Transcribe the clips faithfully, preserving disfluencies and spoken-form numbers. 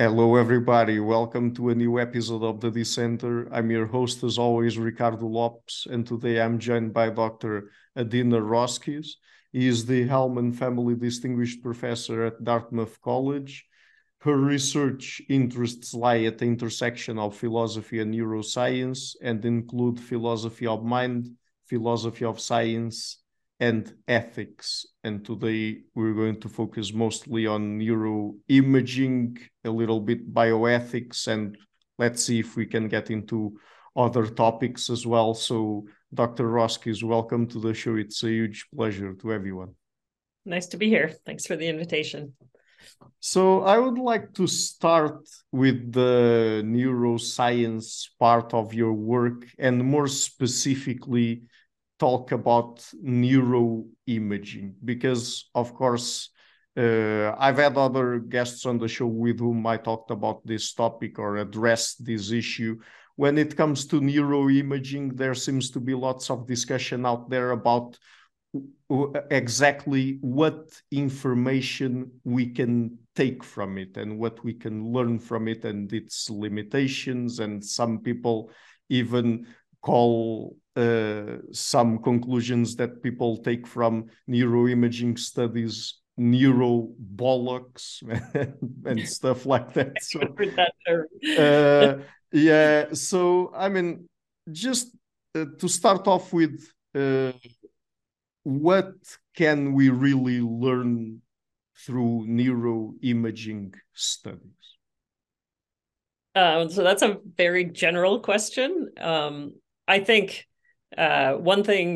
Hello, everybody. Welcome to a new episode of the Dissenter. I'm your host, as always, Ricardo Lopes, and today I'm joined by Doctor Adina Roskies. He is the Hellman Family Distinguished Professor at Dartmouth College. Her research interests lie at the intersection of philosophy and neuroscience and include philosophy of mind, philosophy of science, and ethics. And today we're going to focus mostly on neuroimaging, a little bit bioethics, and let's see if we can get into other topics as well. So Doctor Roskies, welcome to the show. It's a huge pleasure to everyone. Nice to be here. Thanks for the invitation. So I would like to start with the neuroscience part of your work, and more specifically talk about neuroimaging, because of course uh, I've had other guests on the show with whom I talked about this topic or addressed this issue. When it comes to neuroimaging, there seems to be lots of discussion out there about exactly what information we can take from it and what we can learn from it and its limitations, and some people even call Uh, some conclusions that people take from neuroimaging studies neuro bollocks and stuff like that. So, that term. uh, yeah, so I mean, just uh, to start off with, uh, what can we really learn through neuroimaging studies? Uh, so that's a very general question. Um, I think Uh, one thing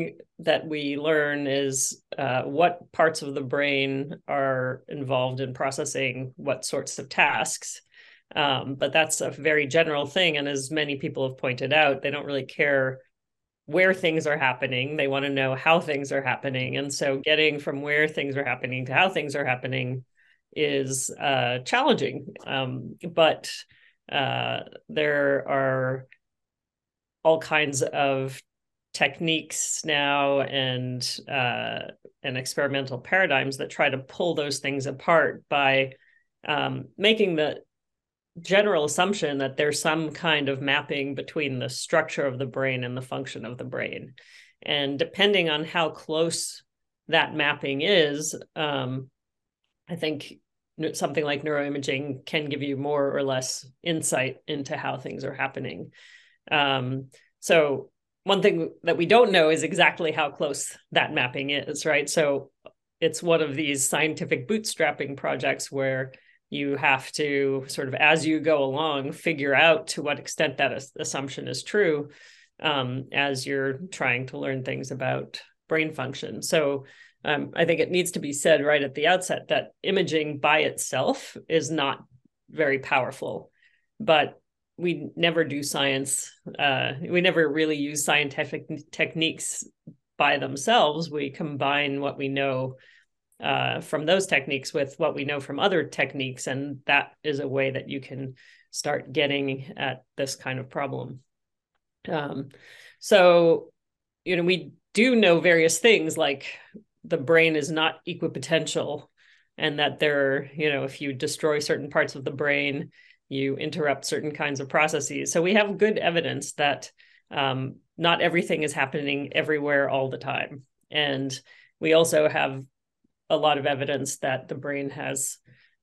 that we learn is uh, what parts of the brain are involved in processing what sorts of tasks. Um, but that's a very general thing. And as many people have pointed out, they don't really care where things are happening. They want to know how things are happening. And so getting from where things are happening to how things are happening is uh, challenging. Um, but uh, there are all kinds of techniques now and uh, and experimental paradigms that try to pull those things apart by um, making the general assumption that there's some kind of mapping between the structure of the brain and the function of the brain. And depending on how close that mapping is, um, I think something like neuroimaging can give you more or less insight into how things are happening. Um, so One thing that we don't know is exactly how close that mapping is, right? So it's one of these scientific bootstrapping projects where you have to sort of, as you go along, figure out to what extent that assumption is true um, as you're trying to learn things about brain function. So um, I think it needs to be said right at the outset that imaging by itself is not very powerful, but we never do science. Uh, we never really use scientific techniques by themselves. We combine what we know uh, from those techniques with what we know from other techniques. And that is a way that you can start getting at this kind of problem. Um, so, you know, we do know various things, like the brain is not equipotential, and that there, you know, if you destroy certain parts of the brain, you interrupt certain kinds of processes. So we have good evidence that um, not everything is happening everywhere all the time. And we also have a lot of evidence that the brain has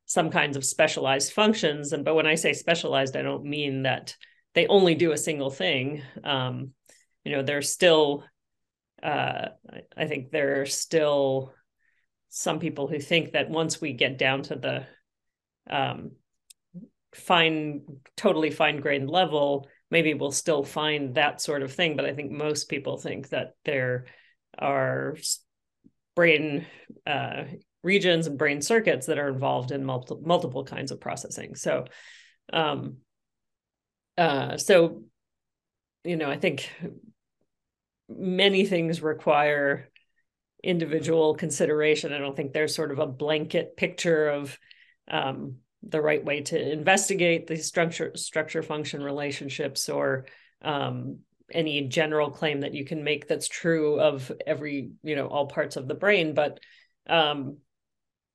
some kinds of specialized functions. And but when I say specialized, I don't mean that they only do a single thing. Um, you know, there's still, uh, I think there are still some people who think that once we get down to the um, fine, totally fine-grained level, maybe we'll still find that sort of thing. But I think most people think that there are brain uh, regions and brain circuits that are involved in multiple multiple kinds of processing. So, um, uh, so, you know, I think many things require individual consideration. I don't think there's sort of a blanket picture of um, the right way to investigate the structure structure function relationships, or um, any general claim that you can make that's true of every, you know, all parts of the brain. But um,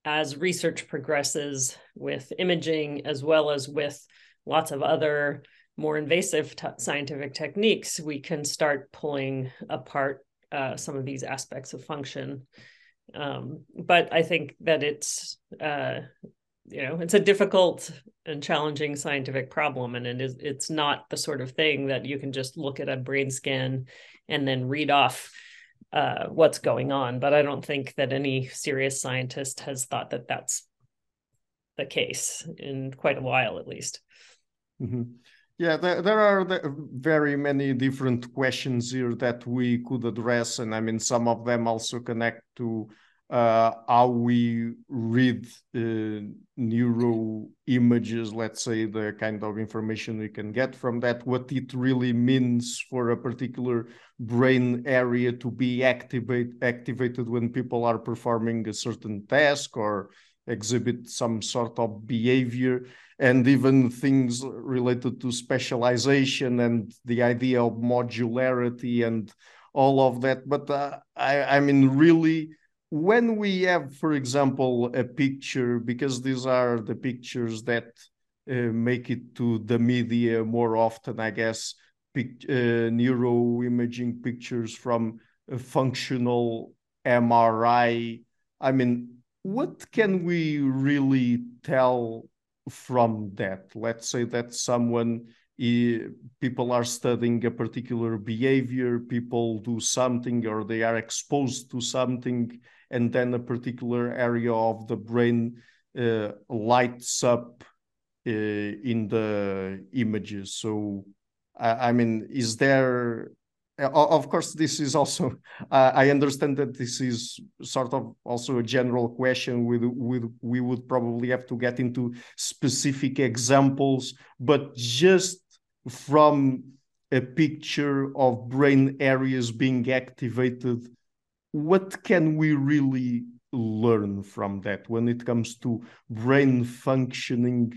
as research progresses with imaging, as well as with lots of other more invasive t- scientific techniques, we can start pulling apart uh, some of these aspects of function. Um, but I think that it's, uh, you know, it's a difficult and challenging scientific problem. And it is, it's not the sort of thing that you can just look at a brain scan and then read off uh, what's going on. But I don't think that any serious scientist has thought that that's the case in quite a while, at least. Mm-hmm. Yeah, there, there are very many different questions here that we could address. And I mean, some of them also connect to uh, how we read uh, neuro images, let's say, the kind of information we can get from that, what it really means for a particular brain area to be activate, activated when people are performing a certain task or exhibit some sort of behavior, and even things related to specialization and the idea of modularity and all of that. But uh, I, I mean, really, when we have, for example, a picture, because these are the pictures that uh, make it to the media more often, I guess, pic- uh, neuroimaging pictures from a functional M R I. I mean, what can we really tell from that? Let's say that someone, people are studying a particular behavior, people do something or they are exposed to something, and then a particular area of the brain uh, lights up uh, in the images. So, I, I mean, is there... Of course, this is also, uh, I understand that this is sort of also a general question. With, with, we would probably have to get into specific examples, but just from a picture of brain areas being activated, what can we really learn from that when it comes to brain functioning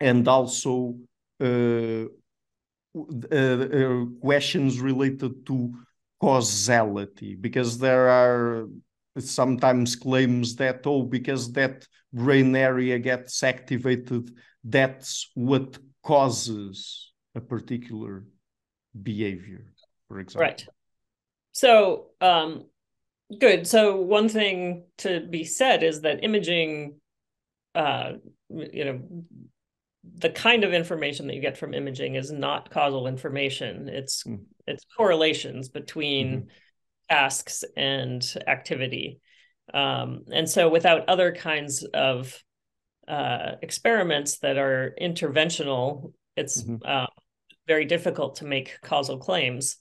and also uh, Uh, uh, questions related to causality? Because there are sometimes claims that, oh, because that brain area gets activated, that's what causes a particular behavior, for example. Right. So, um, good. So one thing to be said is that imaging, uh, you know, the kind of information that you get from imaging is not causal information. It's mm. it's correlations between mm-hmm. tasks and activity. Um, and so without other kinds of uh, experiments that are interventional, it's mm-hmm. uh, very difficult to make causal claims.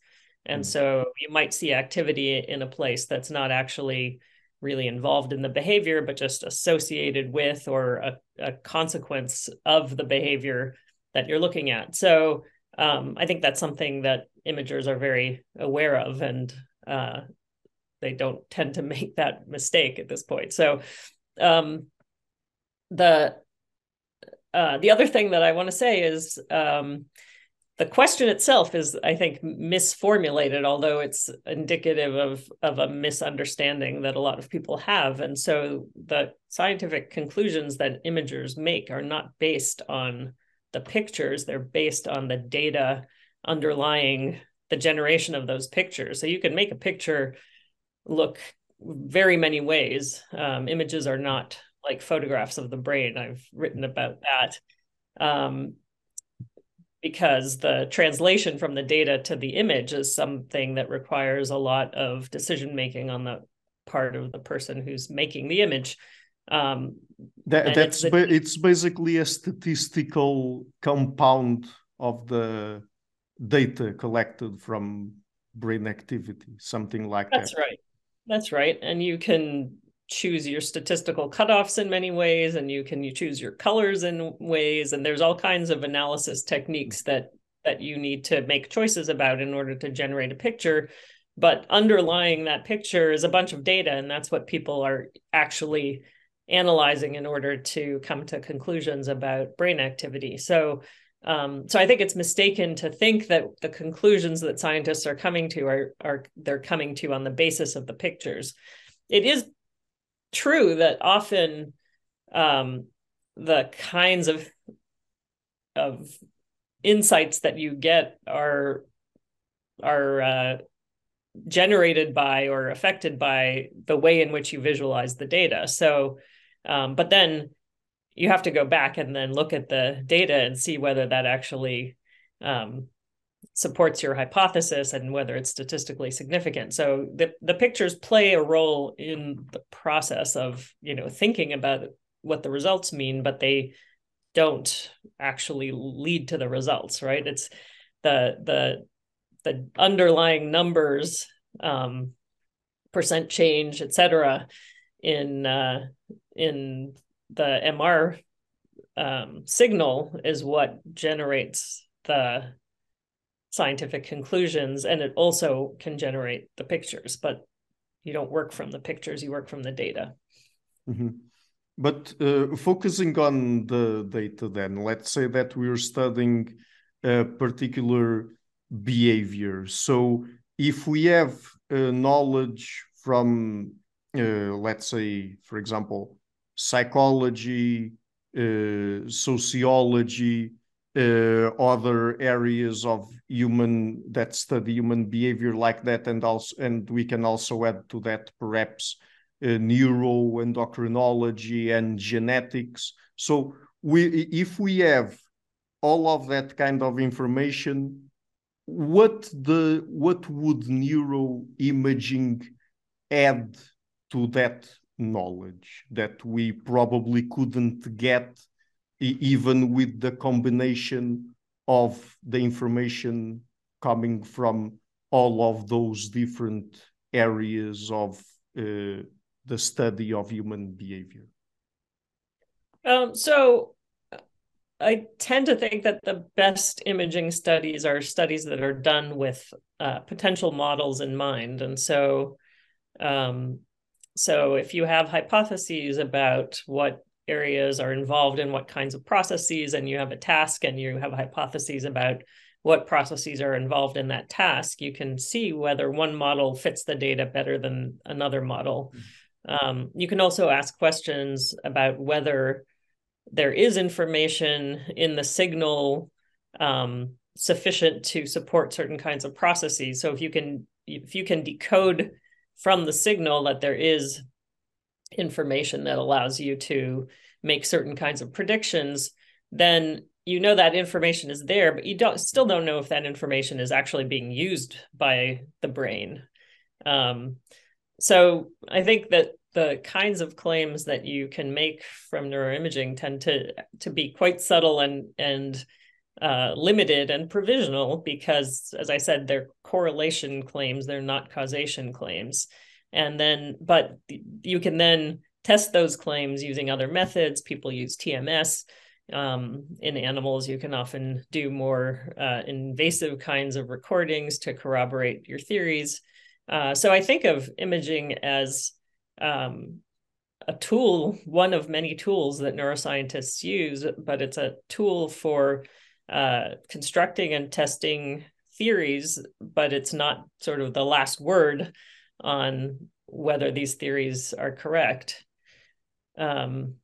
And mm-hmm. so you might see activity in a place that's not actually really involved in the behavior, but just associated with or a, a consequence of the behavior that you're looking at. So um, I think that's something that imagers are very aware of, and uh, they don't tend to make that mistake at this point. So um, the uh, the other thing that I want to say is um, the question itself is, I think, misformulated, although it's indicative of, of a misunderstanding that a lot of people have. And so the scientific conclusions that imagers make are not based on the pictures. They're based on the data underlying the generation of those pictures. So you can make a picture look very many ways. Um, images are not like photographs of the brain. I've written about that. Um, because the translation from the data to the image is something that requires a lot of decision-making on the part of the person who's making the image. Um, that, that's it's, the, it's basically a statistical compound of the data collected from brain activity, something like that's that. That's right. That's right. And you can choose your statistical cutoffs in many ways, and you can you choose your colors in ways, and there's all kinds of analysis techniques that that you need to make choices about in order to generate a picture. But underlying that picture is a bunch of data, and that's what people are actually analyzing in order to come to conclusions about brain activity. So um, so I think it's mistaken to think that the conclusions that scientists are coming to are are they're coming to on the basis of the pictures. It is true that often um, the kinds of of insights that you get are are uh, generated by or affected by the way in which you visualize the data. So, um, but then you have to go back and then look at the data and see whether that actually um, supports your hypothesis and whether it's statistically significant. So the, the pictures play a role in the process of, you know, thinking about what the results mean, but they don't actually lead to the results, right? It's the, the, the underlying numbers, um, percent change, et cetera, in, uh, in the M R um, signal is what generates the scientific conclusions, and it also can generate the pictures, but you don't work from the pictures, you work from the data. Mm-hmm. But uh, focusing on the data then, let's say that we're studying a particular behavior. So if we have uh, knowledge from, uh, let's say, for example, psychology, uh, sociology, uh, other areas of human that study human behavior like that, and also, and we can also add to that perhaps uh, neuroendocrinology and genetics. So we, if we have all of that kind of information, what the what would neuroimaging add to that knowledge that we probably couldn't get even with the combination of the information coming from all of those different areas of uh, the study of human behavior? Um, so I tend to think that the best imaging studies are studies that are done with uh, potential models in mind. And so, um, so if you have hypotheses about what areas are involved in what kinds of processes, and you have a task and you have hypotheses about what processes are involved in that task, you can see whether one model fits the data better than another model. Mm-hmm. Um, you can also ask questions about whether there is information in the signal um, sufficient to support certain kinds of processes. So if you can, if you can decode from the signal that there is information that allows you to make certain kinds of predictions, then you know that information is there, but you don't still don't know if that information is actually being used by the brain. Um, so I think that the kinds of claims that you can make from neuroimaging tend to to be quite subtle and and uh, limited and provisional because, as I said, they're correlation claims; they're not causation claims. And then, but you can then test those claims using other methods. People use T M S um, in animals. You can often do more uh, invasive kinds of recordings to corroborate your theories. Uh, so I think of imaging as Um, a tool, one of many tools that neuroscientists use, but it's a tool for uh, constructing and testing theories, but it's not sort of the last word on whether these theories are correct. Um,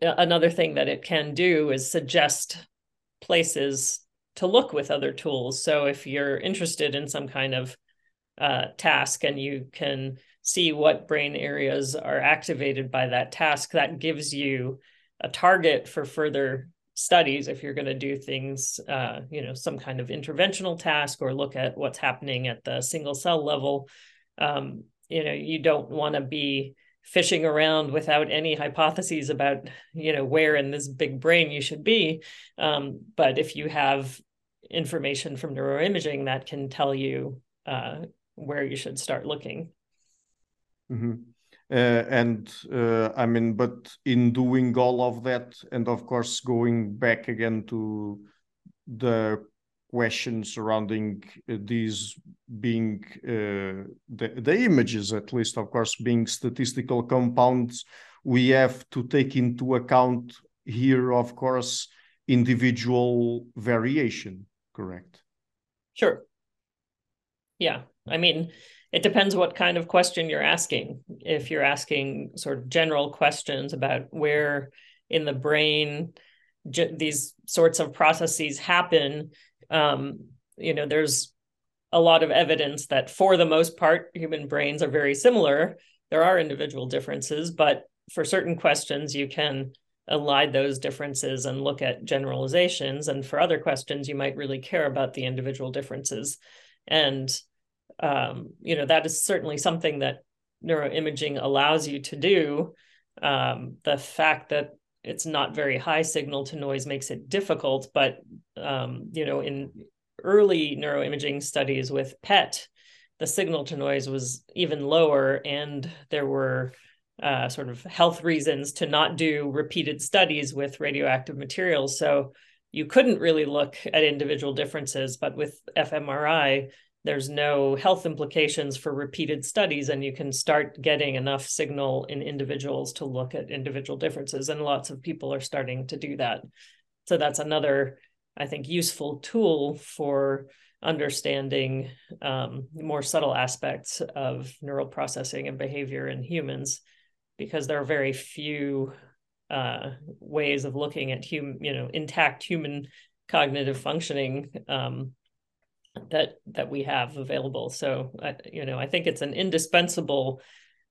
another thing that it can do is suggest places to look with other tools. So if you're interested in some kind of uh, task and you can see what brain areas are activated by that task, that gives you a target for further studies if you're going to do things, uh, you know, some kind of interventional task or look at what's happening at the single cell level. Um, you know, you don't want to be fishing around without any hypotheses about, you know, where in this big brain you should be. Um, but if you have information from neuroimaging, that can tell you uh, where you should start looking. Mm-hmm. uh, and uh, I mean, but in doing all of that, and of course, going back again to the question surrounding these being uh, the, the images, at least, of course, being statistical compounds, we have to take into account here, of course, individual variation, correct? Sure. Yeah, I mean, It depends what kind of question you're asking. If you're asking sort of general questions about where in the brain these sorts of processes happen, um, you know, there's a lot of evidence that for the most part, human brains are very similar. There are individual differences, but for certain questions, you can elide those differences and look at generalizations. And for other questions, you might really care about the individual differences. And, um, you know, that is certainly something that neuroimaging allows you to do. Um, the fact that it's not very high signal to noise makes it difficult, but, um, you know, in early neuroimaging studies with P E T, the signal to noise was even lower, and there were uh, sort of health reasons to not do repeated studies with radioactive materials. So you couldn't really look at individual differences, but with fMRI, there's no health implications for repeated studies, and you can start getting enough signal in individuals to look at individual differences. And lots of people are starting to do that. So that's another, I think, useful tool for understanding um, more subtle aspects of neural processing and behavior in humans, because there are very few uh, ways of looking at hum you know, intact human cognitive functioning um, that that we have available. So, uh, you know, I think it's an indispensable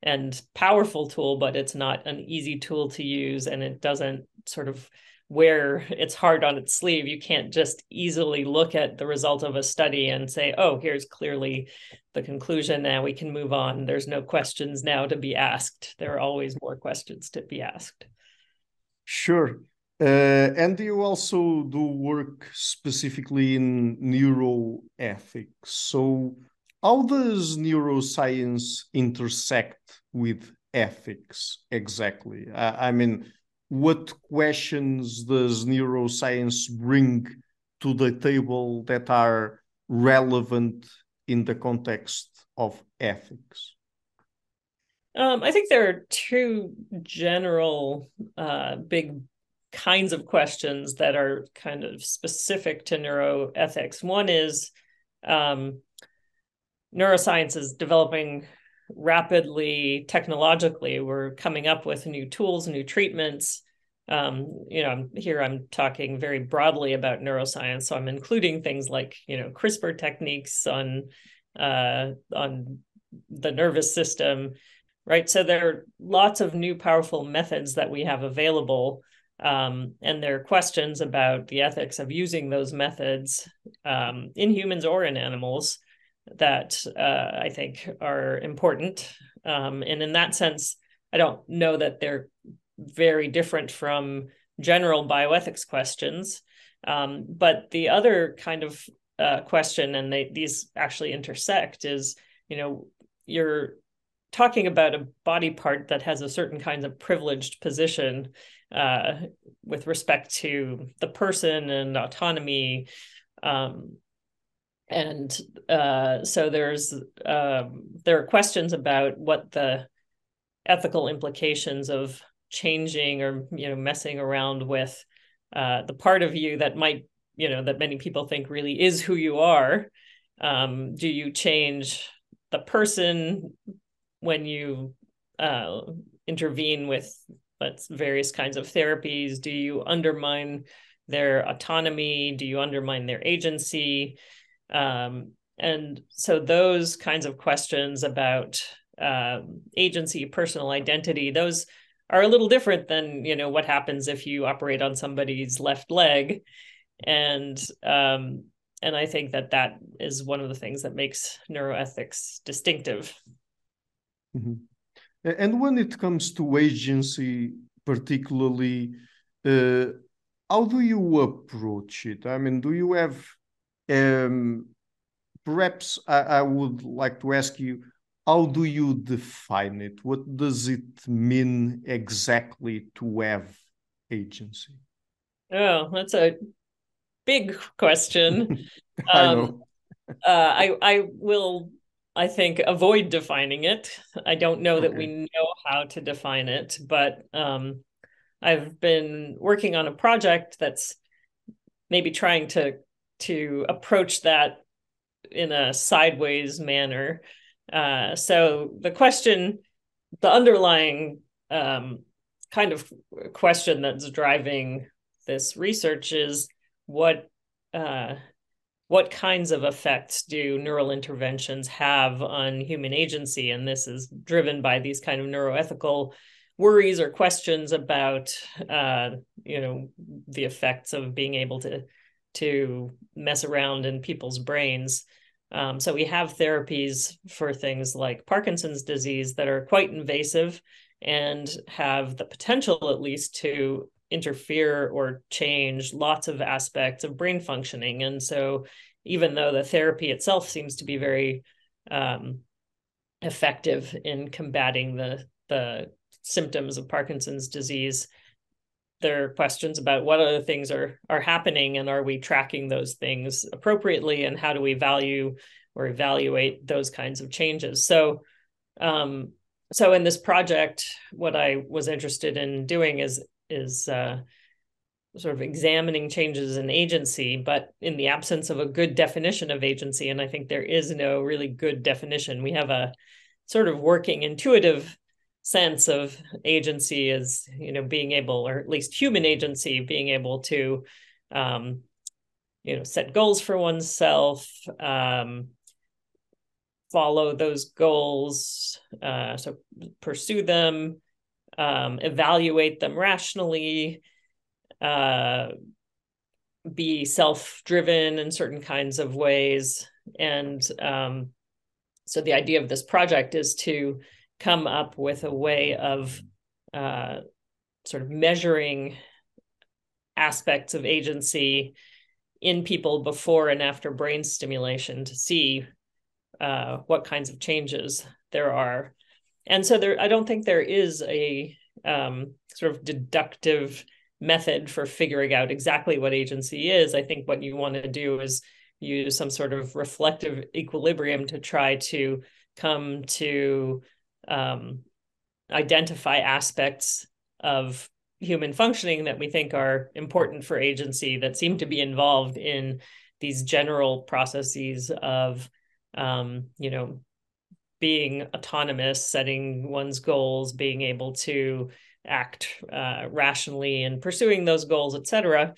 and powerful tool, but it's not an easy tool to use, and it doesn't sort of where it's hard on its sleeve. You can't just easily look at the result of a study and say, oh, here's clearly the conclusion, now we can move on. There's no questions now to be asked. There are always more questions to be asked. Sure. Uh, and you also do work specifically in neuroethics. So how does neuroscience intersect with ethics exactly? I, I mean, what questions does neuroscience bring to the table that are relevant in the context of ethics? Um, I think there are two general uh, big kinds of questions that are kind of specific to neuroethics. One is um, neuroscience is developing rapidly technologically. We're coming up with new tools, new treatments. Um, you know, here I'm talking very broadly about neuroscience, so I'm including things like, you know, CRISPR techniques on uh, on the nervous system, right? So there are lots of new powerful methods that we have available, um, and there are questions about the ethics of using those methods um, in humans or in animals that uh, I think are important. Um, and in that sense, I don't know that they're very different from general bioethics questions. Um, but the other kind of uh, question, and they, these actually intersect, is, you know, you're talking about a body part that has a certain kind of privileged position uh, with respect to the person and autonomy. Um, And uh, so there's uh, there are questions about what the ethical implications of changing or, you know, messing around with uh, the part of you that might, you know, that many people think really is who you are. Um, do you change the person when you uh, intervene with various kinds of therapies? Do you undermine their autonomy? Do you undermine their agency? Um, and so those kinds of questions about uh, agency, personal identity, those are a little different than, you know, what happens if you operate on somebody's left leg. And, um, and I think that that is one of the things that makes neuroethics distinctive. Mm-hmm. And when it comes to agency, particularly, uh, how do you approach it? I mean, do you have... Um, perhaps I, I would like to ask you, how do you define it? What does it mean exactly to have agency? Oh, that's a big question. I um, know. uh, I, I will, I think, avoid defining it. I don't know that we know how to define it, but um, I've been working on a project that's maybe trying to to approach that in a sideways manner. Uh, so the question, the underlying um, kind of question that's driving this research is what uh, what kinds of effects do neural interventions have on human agency? And this is driven by these kind of neuroethical worries or questions about, uh, you know, the effects of being able to to mess around in people's brains. Um, so we have therapies for things like Parkinson's disease that are quite invasive and have the potential at least to interfere or change lots of aspects of brain functioning. And so even though the therapy itself seems to be very um, effective in combating the, the symptoms of Parkinson's disease, there are questions about what other things are are happening, and are we tracking those things appropriately, and how do we value or evaluate those kinds of changes? So, um, so in this project, what I was interested in doing is is uh, sort of examining changes in agency, but in the absence of a good definition of agency. And I think there is no really good definition. We have a sort of working intuitive sense of agency as, you know, being able, or at least human agency, being able to, um, you know, set goals for oneself, um, follow those goals, uh, so pursue them, um, evaluate them rationally, uh, be self-driven in certain kinds of ways. And um, so the idea of this project is to come up with a way of uh, sort of measuring aspects of agency in people before and after brain stimulation to see uh, what kinds of changes there are. And so there, I don't think there is a um, sort of deductive method for figuring out exactly what agency is. I think what you want to do is use some sort of reflective equilibrium to try to come to Um, identify aspects of human functioning that we think are important for agency that seem to be involved in these general processes of, um, you know, being autonomous, setting one's goals, being able to act uh, rationally and pursuing those goals, et cetera.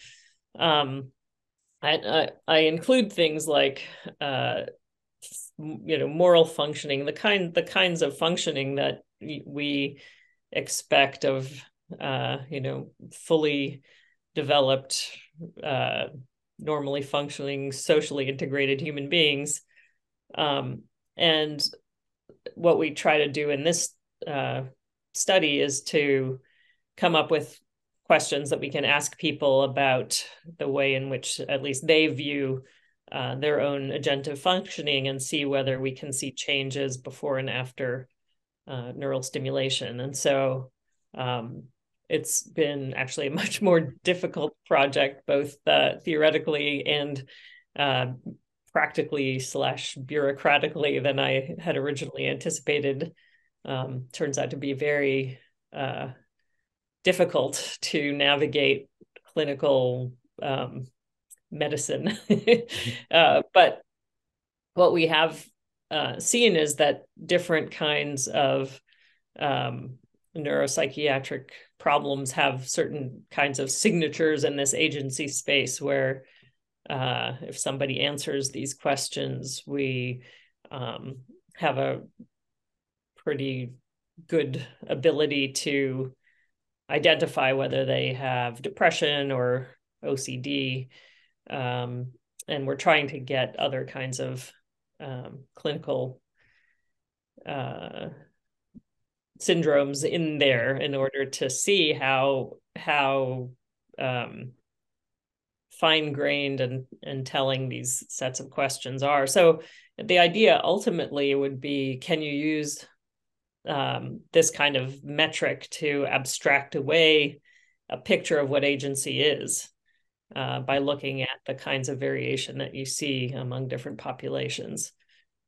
Um, I, I, I include things like uh, you know, moral functioning, the kind, the kinds of functioning that we expect of, uh, you know, fully developed, uh, normally functioning, socially integrated human beings. Um, and what we try to do in this uh, study is to come up with questions that we can ask people about the way in which at least they view Uh, their own agentive functioning, and see whether we can see changes before and after uh, neural stimulation. And so um, it's been actually a much more difficult project, both uh, theoretically and uh, practically slash bureaucratically, than I had originally anticipated. Um, turns out to be very uh, difficult to navigate clinical um medicine. uh, but what we have uh, seen is that different kinds of um, neuropsychiatric problems have certain kinds of signatures in this agency space where uh, if somebody answers these questions, we um, have a pretty good ability to identify whether they have depression or O C D. Um, and we're trying to get other kinds of um, clinical uh, syndromes in there in order to see how how um, fine-grained and, and telling these sets of questions are. So the idea ultimately would be, can you use um, this kind of metric to abstract away a picture of what agency is? Uh, by looking at the kinds of variation that you see among different populations.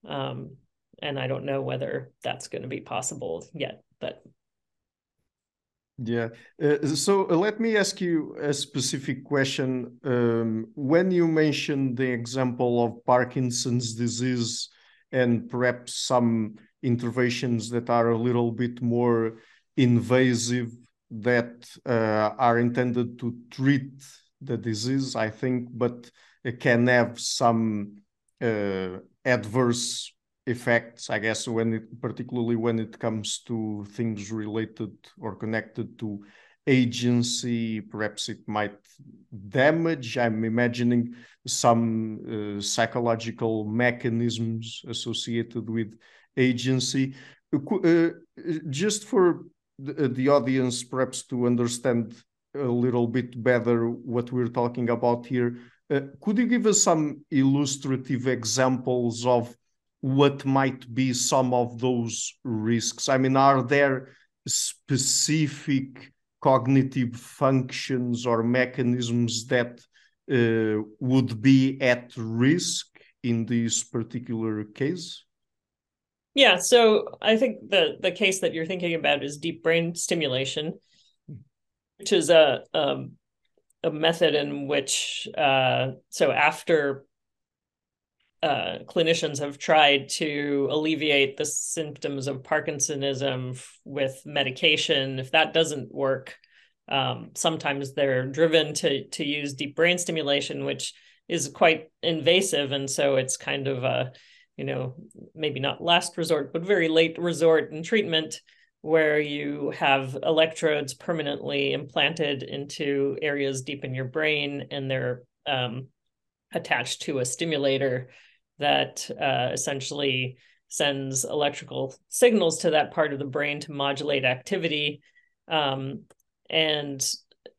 Um, and I don't know whether that's going to be possible yet, but. Yeah, uh, so let me ask you a specific question. Um, when you mentioned the example of Parkinson's disease and perhaps some interventions that are a little bit more invasive that uh, are intended to treat the disease, I think, but it can have some uh, adverse effects, I guess, when it, particularly when it comes to things related or connected to agency. Perhaps it might damage, I'm imagining, some uh, psychological mechanisms associated with agency. Uh, just for the, the audience, perhaps to understand a little bit better what we're talking about here, uh, could you give us some illustrative examples of what might be some of those risks? I mean, are there specific cognitive functions or mechanisms that uh, would be at risk in this particular case? Yeah, so I think the, the case that you're thinking about is deep brain stimulation, which is a, a, a method in which, uh, so after Uh, clinicians have tried to alleviate the symptoms of Parkinsonism with medication. If that doesn't work, um, sometimes they're driven to to use deep brain stimulation, which is quite invasive, and so it's kind of a, you know, maybe not last resort, but very late resort in treatment, where you have electrodes permanently implanted into areas deep in your brain, and they're um, attached to a stimulator that uh, essentially sends electrical signals to that part of the brain to modulate activity. Um, and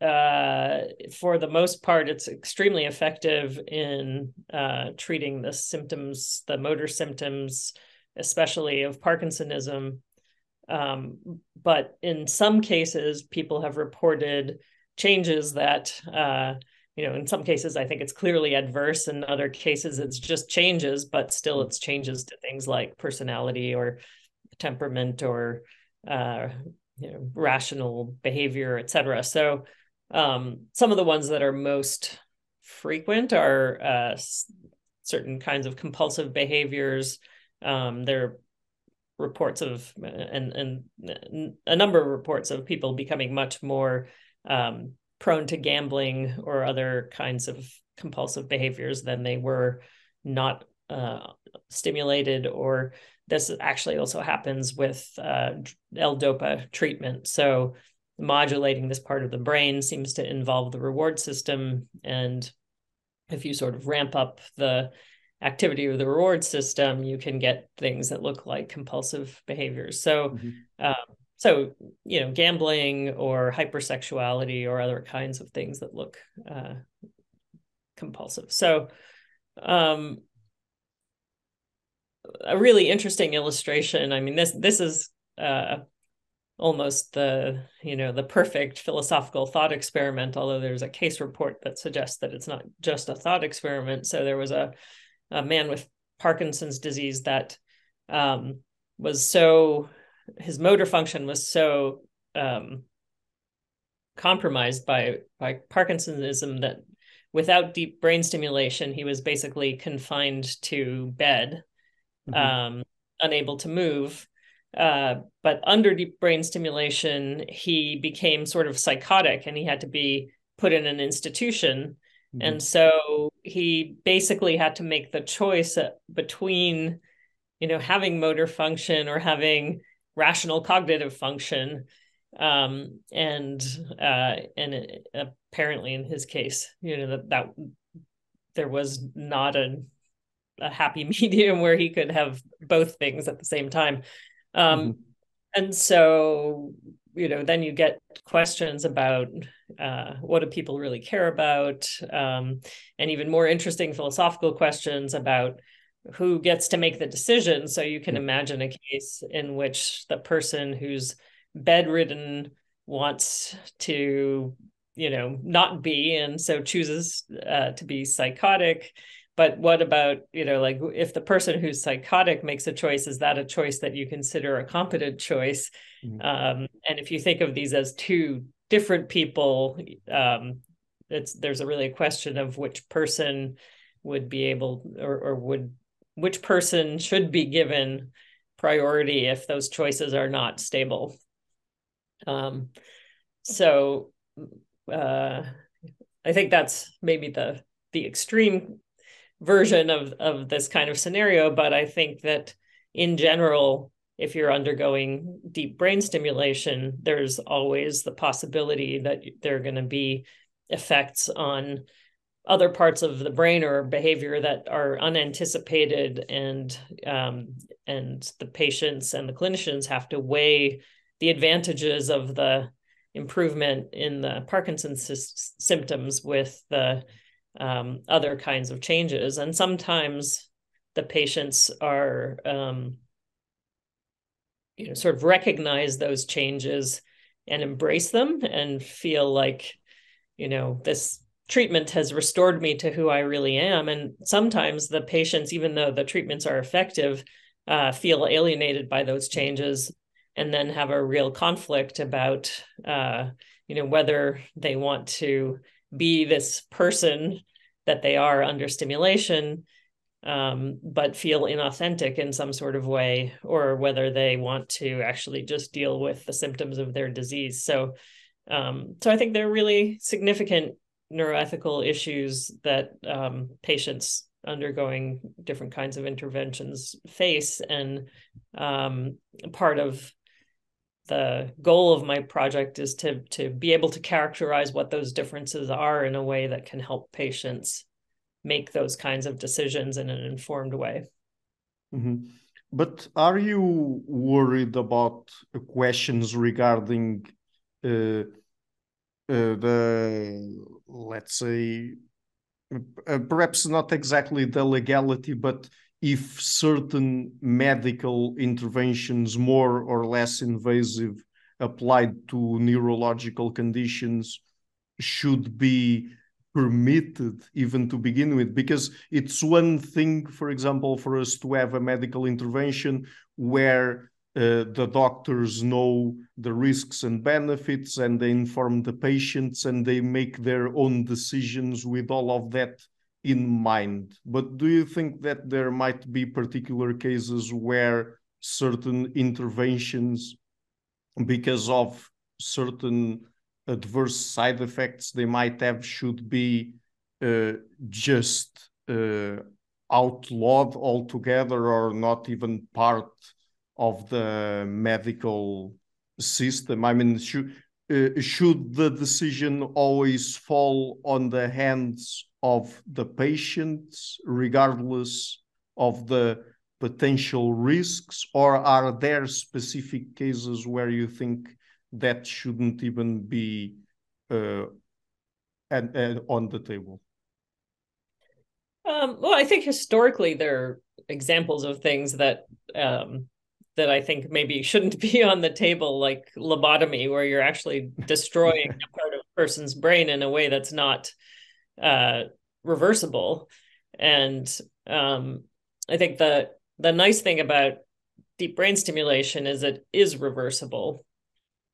uh, for the most part, it's extremely effective in uh, treating the symptoms, the motor symptoms, especially of Parkinsonism. Um, but in some cases, people have reported changes that uh, you know, in some cases, I think it's clearly adverse. In other cases, it's just changes, but still it's changes to things like personality or temperament or, uh, you know, rational behavior, et cetera. So um, some of the ones that are most frequent are uh, certain kinds of compulsive behaviors. Um, there are reports of, and, and a number of reports of people becoming much more um prone to gambling or other kinds of compulsive behaviors than they were not uh, stimulated, or this actually also happens with uh, L-DOPA treatment. So modulating this part of the brain seems to involve the reward system. And if you sort of ramp up the activity of the reward system, you can get things that look like compulsive behaviors. So, mm-hmm. um, So, you know, gambling or hypersexuality or other kinds of things that look uh, compulsive. So um, a really interesting illustration. I mean, this this is uh, almost the, you know, the perfect philosophical thought experiment, although there's a case report that suggests that it's not just a thought experiment. So there was a, a man with Parkinson's disease that um, was so... his motor function was so um, compromised by, by Parkinsonism that without deep brain stimulation, he was basically confined to bed, mm-hmm. um, unable to move. Uh, but under deep brain stimulation, he became sort of psychotic and he had to be put in an institution. Mm-hmm. And so he basically had to make the choice between, you know, having motor function or having rational cognitive function, um, and uh, and it, apparently in his case, you know, that, that there was not a, a happy medium where he could have both things at the same time. Um, mm-hmm. And so, you know, then you get questions about uh, what do people really care about, um, and even more interesting philosophical questions about who gets to make the decision. So you can imagine a case in which the person who's bedridden wants to, you know, not be, and so chooses uh, to be psychotic. But what about, you know, like if the person who's psychotic makes a choice, is that a choice that you consider a competent choice? Mm-hmm. Um, and if you think of these as two different people, um, it's, there's a really a question of which person would be able or, or would which person should be given priority if those choices are not stable. Um, so uh, I think that's maybe the the extreme version of, of this kind of scenario, but I think that in general, if you're undergoing deep brain stimulation, there's always the possibility that there are going to be effects on other parts of the brain or behavior that are unanticipated, and um, and the patients and the clinicians have to weigh the advantages of the improvement in the Parkinson's symptoms with the um, other kinds of changes. And sometimes the patients are um, you know, sort of recognize those changes and embrace them and feel like, you know, this treatment has restored me to who I really am. And sometimes the patients, even though the treatments are effective, uh, feel alienated by those changes and then have a real conflict about, uh, you know, whether they want to be this person that they are under stimulation, um, but feel inauthentic in some sort of way, or whether they want to actually just deal with the symptoms of their disease. So, um, so I think they're really significant neuroethical issues that um, patients undergoing different kinds of interventions face. And um, part of the goal of my project is to, to be able to characterize what those differences are in a way that can help patients make those kinds of decisions in an informed way. Mm-hmm. But are you worried about questions regarding uh... Uh, the, let's say, uh, perhaps not exactly the legality, but if certain medical interventions, more or less invasive, applied to neurological conditions, should be permitted even to begin with? Because it's one thing, for example, for us to have a medical intervention where Uh, the doctors know the risks and benefits, and they inform the patients, and they make their own decisions with all of that in mind. But do you think that there might be particular cases where certain interventions, because of certain adverse side effects they might have, should be uh, just uh, outlawed altogether or not even part of the medical system? I mean, should, uh, should the decision always fall on the hands of the patients, regardless of the potential risks, or are there specific cases where you think that shouldn't even be uh, and, and on the table? Um, well, I think historically there are examples of things that um, that I think maybe shouldn't be on the table, like lobotomy, where you're actually destroying a part of a person's brain in a way that's not uh, reversible. And um, I think the the nice thing about deep brain stimulation is it is reversible.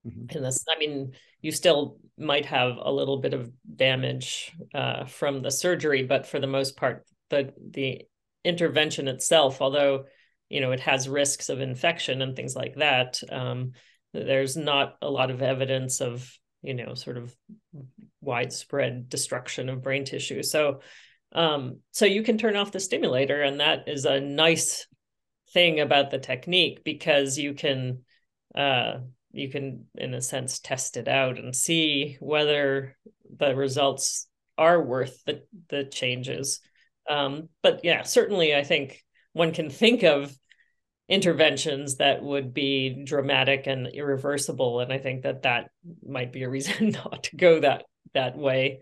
Mm-hmm. And this, I mean, you still might have a little bit of damage uh, from the surgery, but for the most part, the the intervention itself, although you know, it has risks of infection and things like that. Um, there's not a lot of evidence of, you know, sort of widespread destruction of brain tissue. So, um, so you can turn off the stimulator, and that is a nice thing about the technique, because you can, uh, you can, in a sense, test it out and see whether the results are worth the, the changes. Um, but yeah, certainly I think one can think of interventions that would be dramatic and irreversible, and I think that that might be a reason not to go that that way.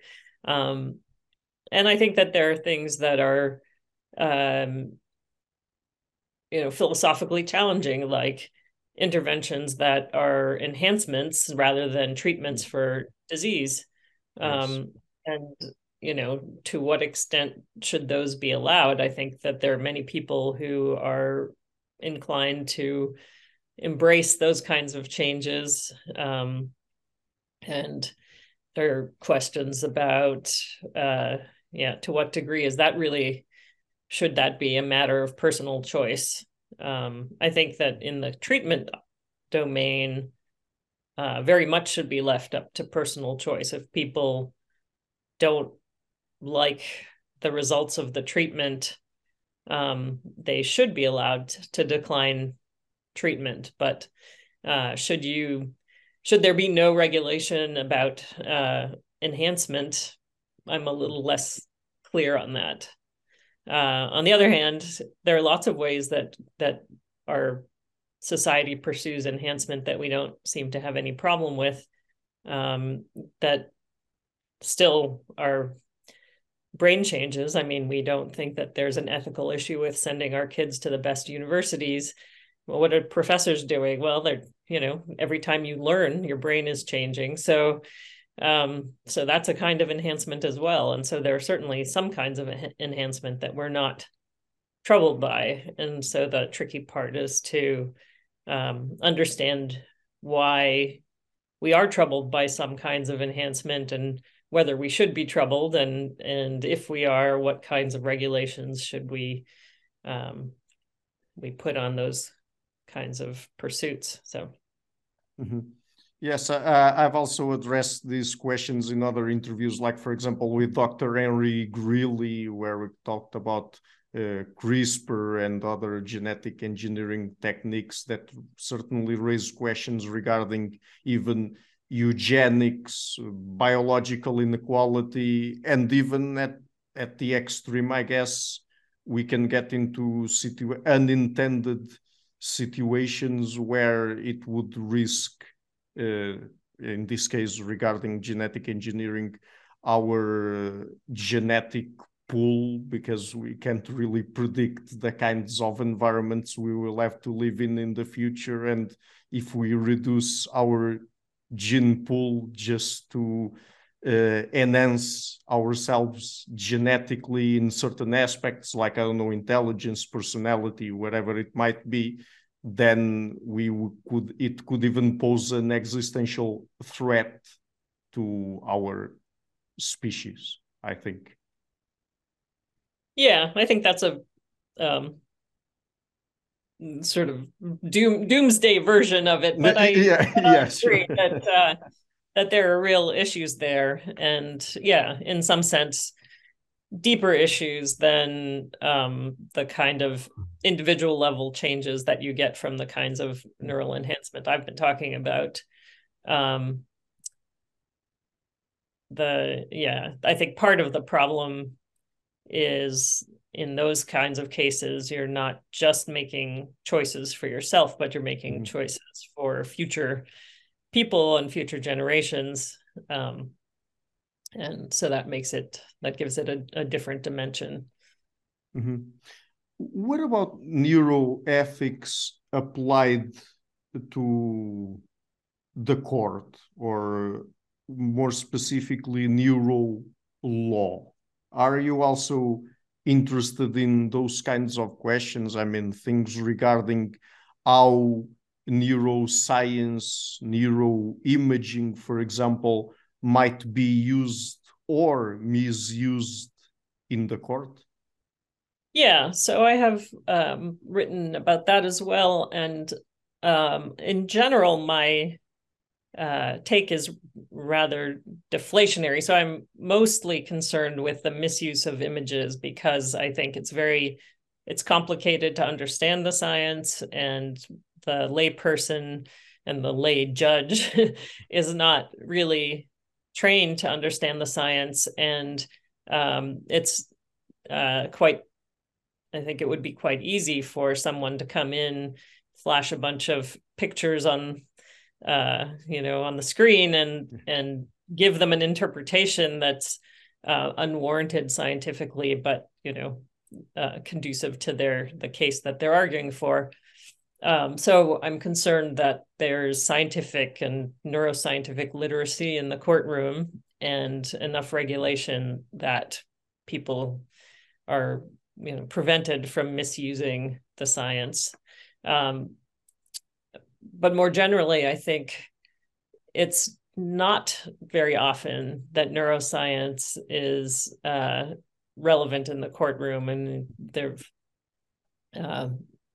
Um, and I think that there are things that are, um, you know, philosophically challenging, like interventions that are enhancements rather than treatments for disease. Yes. Um, and you know, to what extent should those be allowed? I think that there are many people who are inclined to embrace those kinds of changes. Um, and there are questions about, uh, yeah, to what degree is that really should that be a matter of personal choice? Um, I think that in the treatment domain, uh, very much should be left up to personal choice. If people don't like the results of the treatment, um, they should be allowed to decline treatment. But uh, should you, should there be no regulation about uh, enhancement? I'm a little less clear on that. Uh, on the other hand, there are lots of ways that that our society pursues enhancement that we don't seem to have any problem with, um, that still are brain changes. I mean, we don't think that there's an ethical issue with sending our kids to the best universities. Well, what are professors doing? Well, they're, you know, every time you learn, your brain is changing. So Um, so that's a kind of enhancement as well. And so there are certainly some kinds of enhancement that we're not troubled by. And so the tricky part is to um, understand why we are troubled by some kinds of enhancement and whether we should be troubled. And, and if we are, what kinds of regulations should we, um, we put on those kinds of pursuits? So. Mm-hmm. Yes, uh, I've also addressed these questions in other interviews, like, for example, with Doctor Henry Greeley, where we talked about uh, CRISPR and other genetic engineering techniques that certainly raise questions regarding even eugenics, biological inequality, and even at, at the extreme, I guess, we can get into situ unintended situations where it would risk, Uh, in this case, regarding genetic engineering, our genetic pool, because we can't really predict the kinds of environments we will have to live in in the future. And if we reduce our gene pool just to uh, enhance ourselves genetically in certain aspects, like, I don't know, intelligence, personality, whatever it might be, then we could, it could even pose an existential threat to our species, I think. Yeah, I think that's a um, sort of doom, doomsday version of it, but I, yeah, but I yeah, agree sure. that, uh, that there are real issues there. And yeah, in some sense, deeper issues than um, the kind of individual level changes that you get from the kinds of neural enhancement I've been talking about. Um, the yeah, I think part of the problem is in those kinds of cases, you're not just making choices for yourself, but you're making mm-hmm. choices for future people and future generations. Um, and so that makes it, that gives it a, a different dimension. Mm-hmm. What about neuroethics applied to the court, or more specifically, neuro law? Are you also interested in those kinds of questions? I mean, things regarding how neuroscience, neuroimaging, for example, might be used or misused in the court? Yeah, so I have um, written about that as well. And um, in general, my uh, take is rather deflationary. So I'm mostly concerned with the misuse of images, because I think it's very, it's complicated to understand the science, and the lay person and the lay judge is not really trained to understand the science. And um, it's uh, quite, I think it would be quite easy for someone to come in, flash a bunch of pictures on, uh, you know, on the screen, and and give them an interpretation that's uh, unwarranted scientifically, but, you know, uh, conducive to their the case that they're arguing for. Um, so I'm concerned that there's scientific and neuroscientific literacy in the courtroom, and enough regulation that people are, you know, prevented from misusing the science. Um, but more generally, I think it's not very often that neuroscience is uh, relevant in the courtroom, and there've, uh,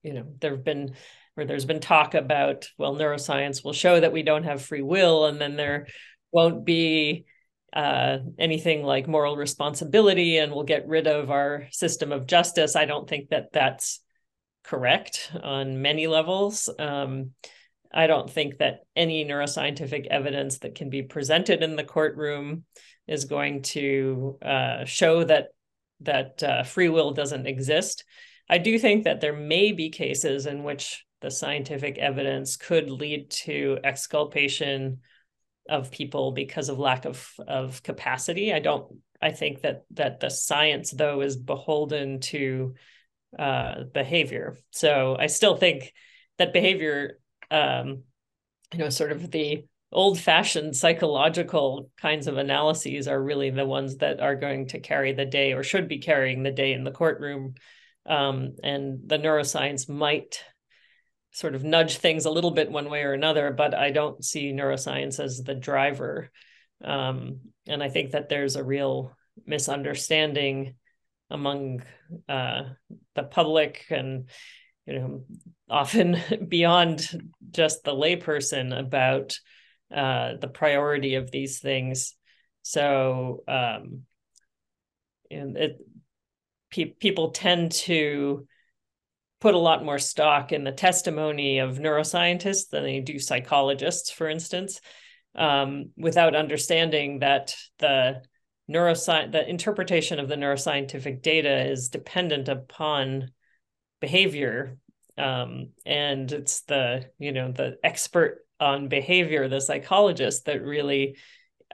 you know, there've been where there's been talk about, well, neuroscience will show that we don't have free will, and then there won't be uh, anything like moral responsibility, and we'll get rid of our system of justice. I don't think that that's correct on many levels. Um, I don't think that any neuroscientific evidence that can be presented in the courtroom is going to uh, show that that uh, free will doesn't exist. I do think that there may be cases in which the scientific evidence could lead to exculpation of people because of lack of, of capacity. I don't, I think that that the science, though, is beholden to uh, behavior. So I still think that behavior, um, you know, sort of the old-fashioned psychological kinds of analyses are really the ones that are going to carry the day, or should be carrying the day in the courtroom. Um, and the neuroscience might sort of nudge things a little bit one way or another, but I don't see neuroscience as the driver. Um, and I think that there's a real misunderstanding among uh, the public, and, you know, often beyond just the layperson, about uh, the priority of these things. So, um, and it, pe- people tend to put a lot more stock in the testimony of neuroscientists than they do psychologists, for instance, um, without understanding that the neuroscience, the interpretation of the neuroscientific data, is dependent upon behavior. Um, and it's the, you know, the expert on behavior, the psychologist, that really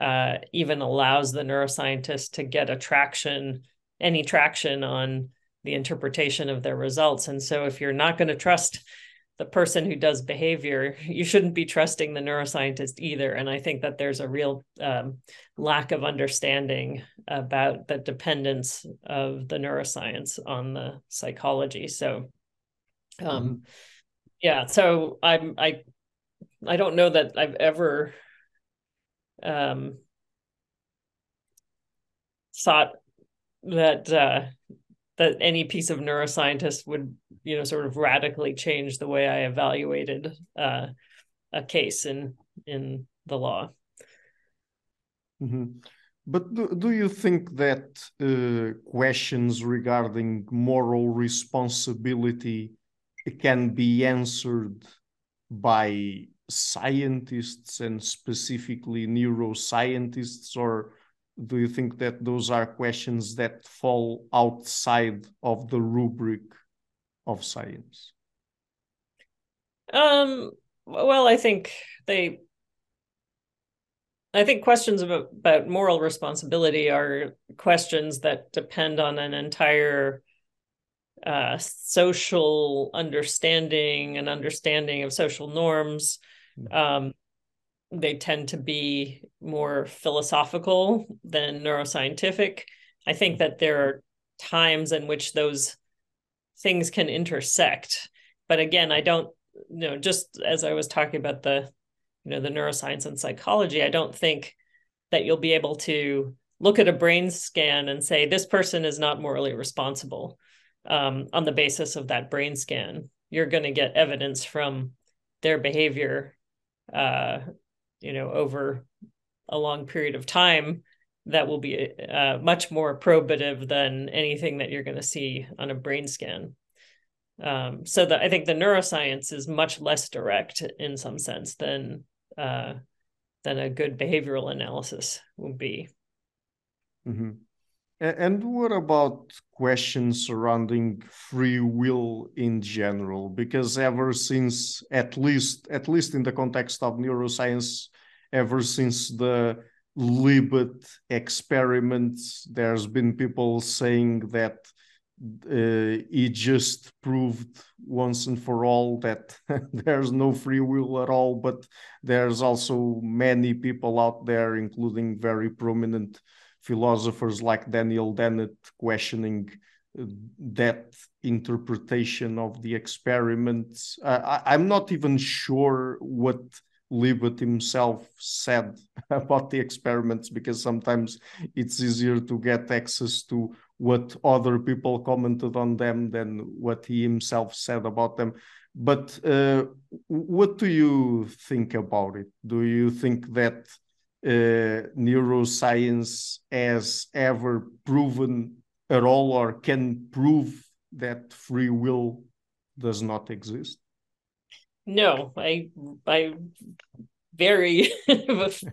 uh, even allows the neuroscientist to get a traction, any traction on the interpretation of their results. And so if you're not going to trust the person who does behavior, you shouldn't be trusting the neuroscientist either. And I think that there's a real um, lack of understanding about the dependence of the neuroscience on the psychology. So, um, yeah, so I'm, I, I don't know that I've ever um, thought that, uh, that any piece of neuroscientist would, you know, sort of radically change the way I evaluated uh, a case in in the law. Mm-hmm. But do, do you think that uh, questions regarding moral responsibility can be answered by scientists, and specifically neuroscientists, or do you think that those are questions that fall outside of the rubric of science? Um, well, I think they, I think questions about, about moral responsibility are questions that depend on an entire uh, social understanding and understanding of social norms. Um, They tend to be more philosophical than neuroscientific. I think that there are times in which those things can intersect. But again, I don't, you know, just as I was talking about the, you know, the neuroscience and psychology, I don't think that you'll be able to look at a brain scan and say, this person is not morally responsible um, on the basis of that brain scan. You're going to get evidence from their behavior, uh, you know, over a long period of time, that will be uh, much more probative than anything that you're going to see on a brain scan. Um, so the, I think the neuroscience is much less direct in some sense than uh, than a good behavioral analysis would be. Mm-hmm. And what about questions surrounding free will in general? Because ever since, at least, at least in the context of neuroscience, ever since the Libet experiments, there's been people saying that uh, it just proved once and for all that there's no free will at all. But there's also many people out there, including very prominent philosophers like Daniel Dennett, questioning that interpretation of the experiments. Uh, I, I'm not even sure what Libet himself said about the experiments, because sometimes it's easier to get access to what other people commented on them than what he himself said about them. But uh, what do you think about it? Do you think that uh, neuroscience has ever proven at all, or can prove, that free will does not exist? No, I I very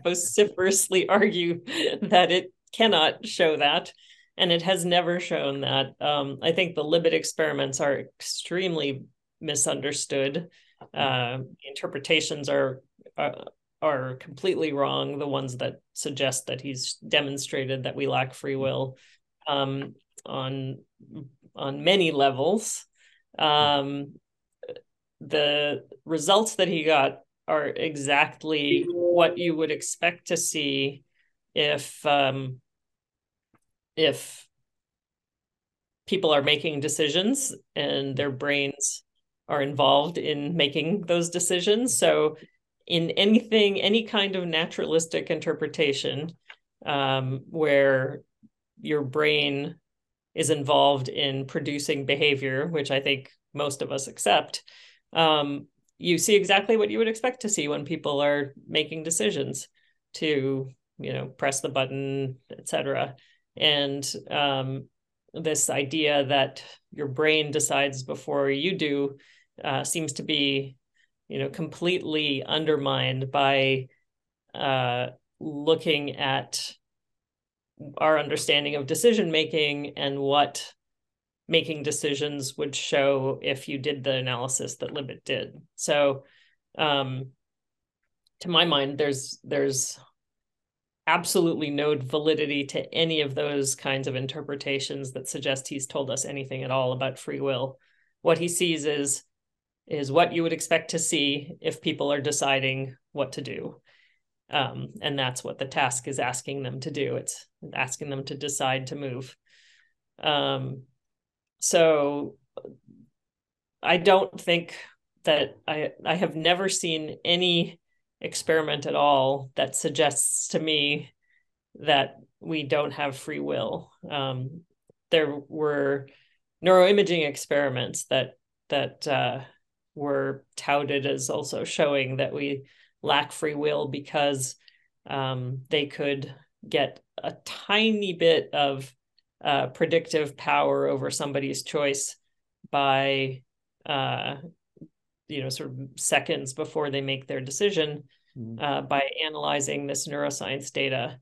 vociferously argue that it cannot show that, and it has never shown that. Um, I think the Libet experiments are extremely misunderstood. Uh, interpretations are, are are completely wrong. The ones that suggest that he's demonstrated that we lack free will um, on on many levels. Um, the results that he got are exactly what you would expect to see if um, if people are making decisions and their brains are involved in making those decisions. So in anything, any kind of naturalistic interpretation um, where your brain is involved in producing behavior, which I think most of us accept, um, you see exactly what you would expect to see when people are making decisions to, you know, press the button, et cetera. And um, this idea that your brain decides before you do uh, seems to be, you know, completely undermined by uh, looking at our understanding of decision-making and what making decisions would show if you did the analysis that Libet did. So um, to my mind, there's there's absolutely no validity to any of those kinds of interpretations that suggest he's told us anything at all about free will. What he sees is, is what you would expect to see if people are deciding what to do. Um, and that's what the task is asking them to do. It's asking them to decide to move. Um, so I don't think that I, I have never seen any experiment at all that suggests to me that we don't have free will. Um, there were neuroimaging experiments that, that uh, were touted as also showing that we lack free will because um, they could get a tiny bit of uh, predictive power over somebody's choice by, uh, you know, sort of seconds before they make their decision uh, by analyzing this neuroscience data.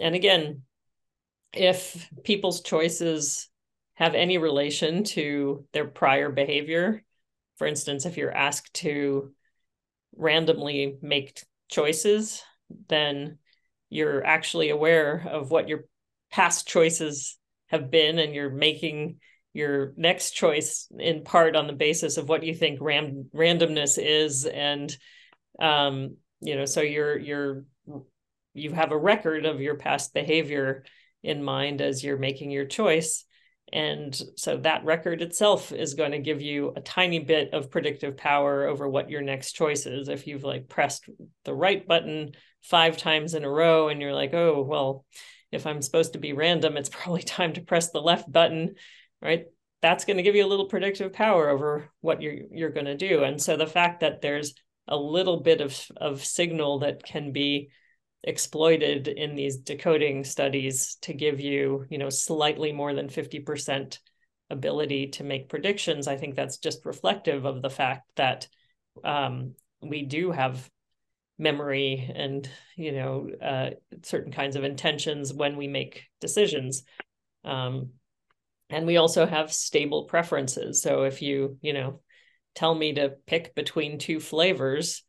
And again, if people's choices have any relation to their prior behavior, for instance, if you're asked to randomly make choices, then you're actually aware of what your past choices have been, and you're making your next choice in part on the basis of what you think ram randomness is. And um, you know, so you're you're you have a record of your past behavior in mind as you're making your choice. And so that record itself is going to give you a tiny bit of predictive power over what your next choice is. If you've like pressed the right button five times in a row and you're like, oh, well, if I'm supposed to be random, it's probably time to press the left button, right? That's going to give you a little predictive power over what you're, you're going to do. And so the fact that there's a little bit of, of signal that can be exploited in these decoding studies to give you, you know, slightly more than fifty percent ability to make predictions, I think that's just reflective of the fact that um, we do have memory and, you know, uh, certain kinds of intentions when we make decisions. Um, and we also have stable preferences. So if you, you know, tell me to pick between two flavors,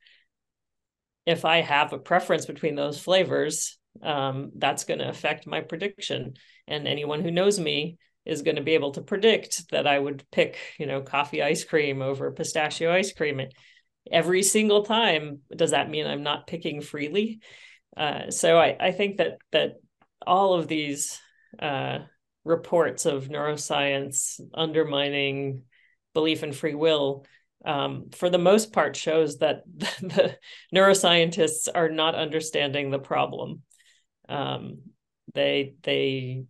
if I have a preference between those flavors, um, that's going to affect my prediction. And anyone who knows me is going to be able to predict that I would pick, you know, coffee ice cream over pistachio ice cream every single time. Does that mean I'm not picking freely? Uh, so I, I think that that all of these uh, reports of neuroscience undermining belief in free will, Um, for the most part, shows that the, the neuroscientists are not understanding the problem. Um, they they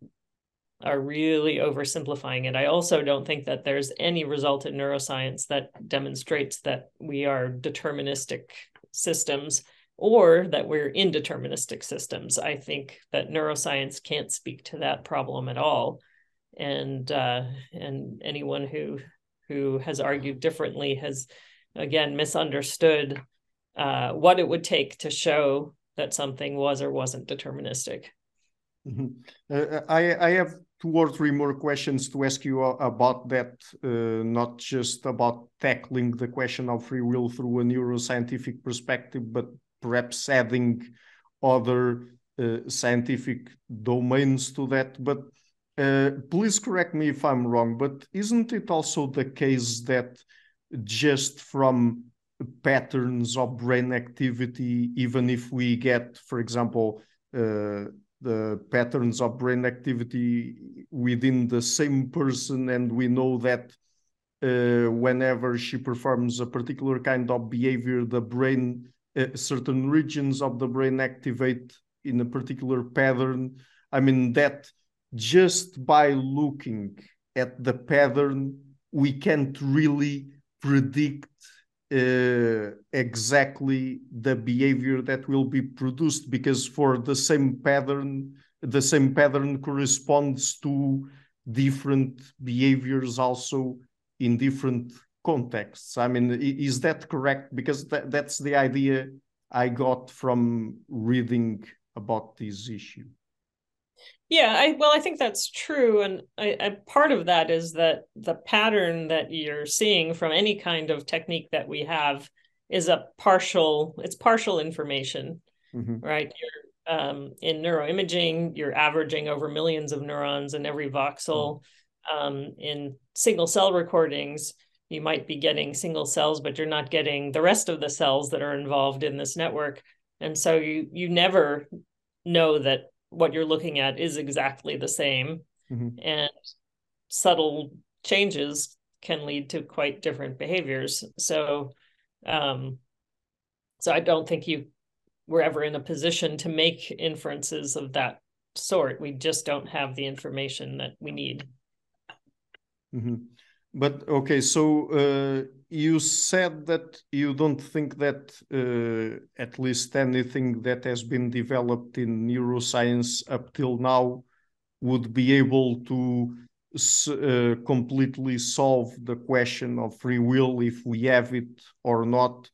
are really oversimplifying it. I also don't think that there's any result in neuroscience that demonstrates that we are deterministic systems or that we're indeterministic systems. I think that neuroscience can't speak to that problem at all. And uh, and anyone who who has argued differently has, again, misunderstood uh, what it would take to show that something was or wasn't deterministic. Mm-hmm. uh, I, I have two or three more questions to ask you about that, uh, not just about tackling the question of free will through a neuroscientific perspective, but perhaps adding other uh, scientific domains to that. But uh, please correct me if I'm wrong, but isn't it also the case that just from patterns of brain activity, even if we get, for example, uh, the patterns of brain activity within the same person, and we know that uh, whenever she performs a particular kind of behavior, the brain, uh, certain regions of the brain activate in a particular pattern. I mean, that just by looking at the pattern, we can't really predict Uh, exactly the behavior that will be produced, because for the same pattern, the same pattern corresponds to different behaviors also in different contexts. I mean, is that correct? Because th- that's the idea I got from reading about this issue. Yeah, I, well, I think that's true. And I, I, part of that is that the pattern that you're seeing from any kind of technique that we have is a partial, it's partial information, mm-hmm. right? You're, um, in neuroimaging, you're averaging over millions of neurons in every voxel. Mm-hmm. Um, in single cell recordings, you might be getting single cells, but you're not getting the rest of the cells that are involved in this network. And so you you never know that what you're looking at is exactly the same, mm-hmm. and subtle changes can lead to quite different behaviors. So, um, so I don't think you were ever in a position to make inferences of that sort. We just don't have the information that we need. Mm-hmm. But okay, so uh, you said that you don't think that uh, at least anything that has been developed in neuroscience up till now would be able to uh, completely solve the question of free will, if we have it or not.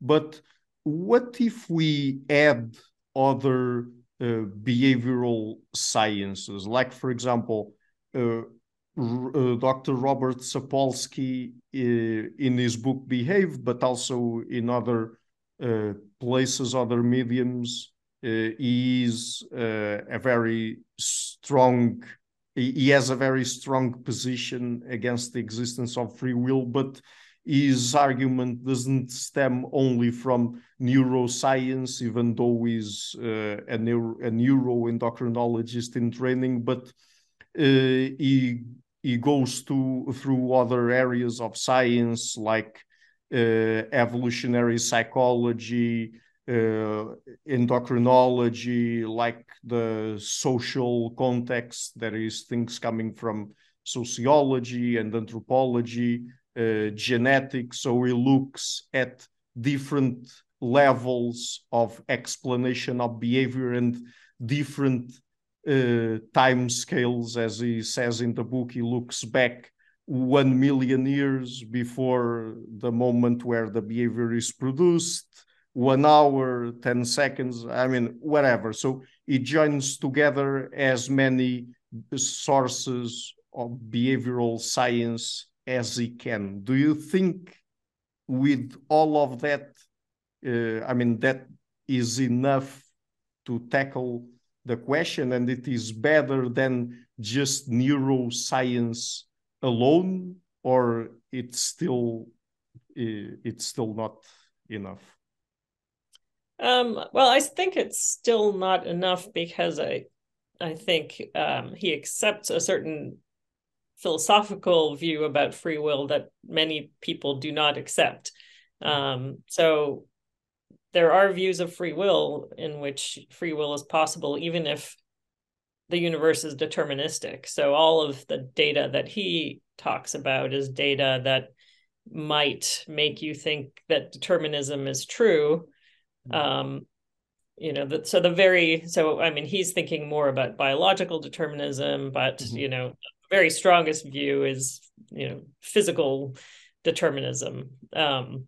But what if we add other uh, behavioral sciences, like, for example, uh, Uh, Doctor Robert Sapolsky uh, in his book Behave, but also in other uh, places, other mediums, uh, he is uh, a very strong, he has a very strong position against the existence of free will, but his argument doesn't stem only from neuroscience, even though he's uh, a, neuro, a neuroendocrinologist in training, but Uh, he he goes to through other areas of science like uh, evolutionary psychology, uh, endocrinology, like the social context. There is things coming from sociology and anthropology, uh, genetics. So he looks at different levels of explanation of behavior and different Uh, time scales, as he says in the book. He looks back one million years before the moment where the behavior is produced, one hour, ten seconds, I mean, whatever. So he joins together as many sources of behavioral science as he can. Do you think with all of that, uh, I mean, that is enough to tackle the question, and it is better than just neuroscience alone, or it's still it's still not enough? Um, well, I think it's still not enough, because I I think um, he accepts a certain philosophical view about free will that many people do not accept. Um, so. There are views of free will in which free will is possible, even if the universe is deterministic. So all of the data that he talks about is data that might make you think that determinism is true. Um, you know, that, so the very, so, I mean, he's thinking more about biological determinism, but, mm-hmm. you know, the very strongest view is, you know, physical determinism, um,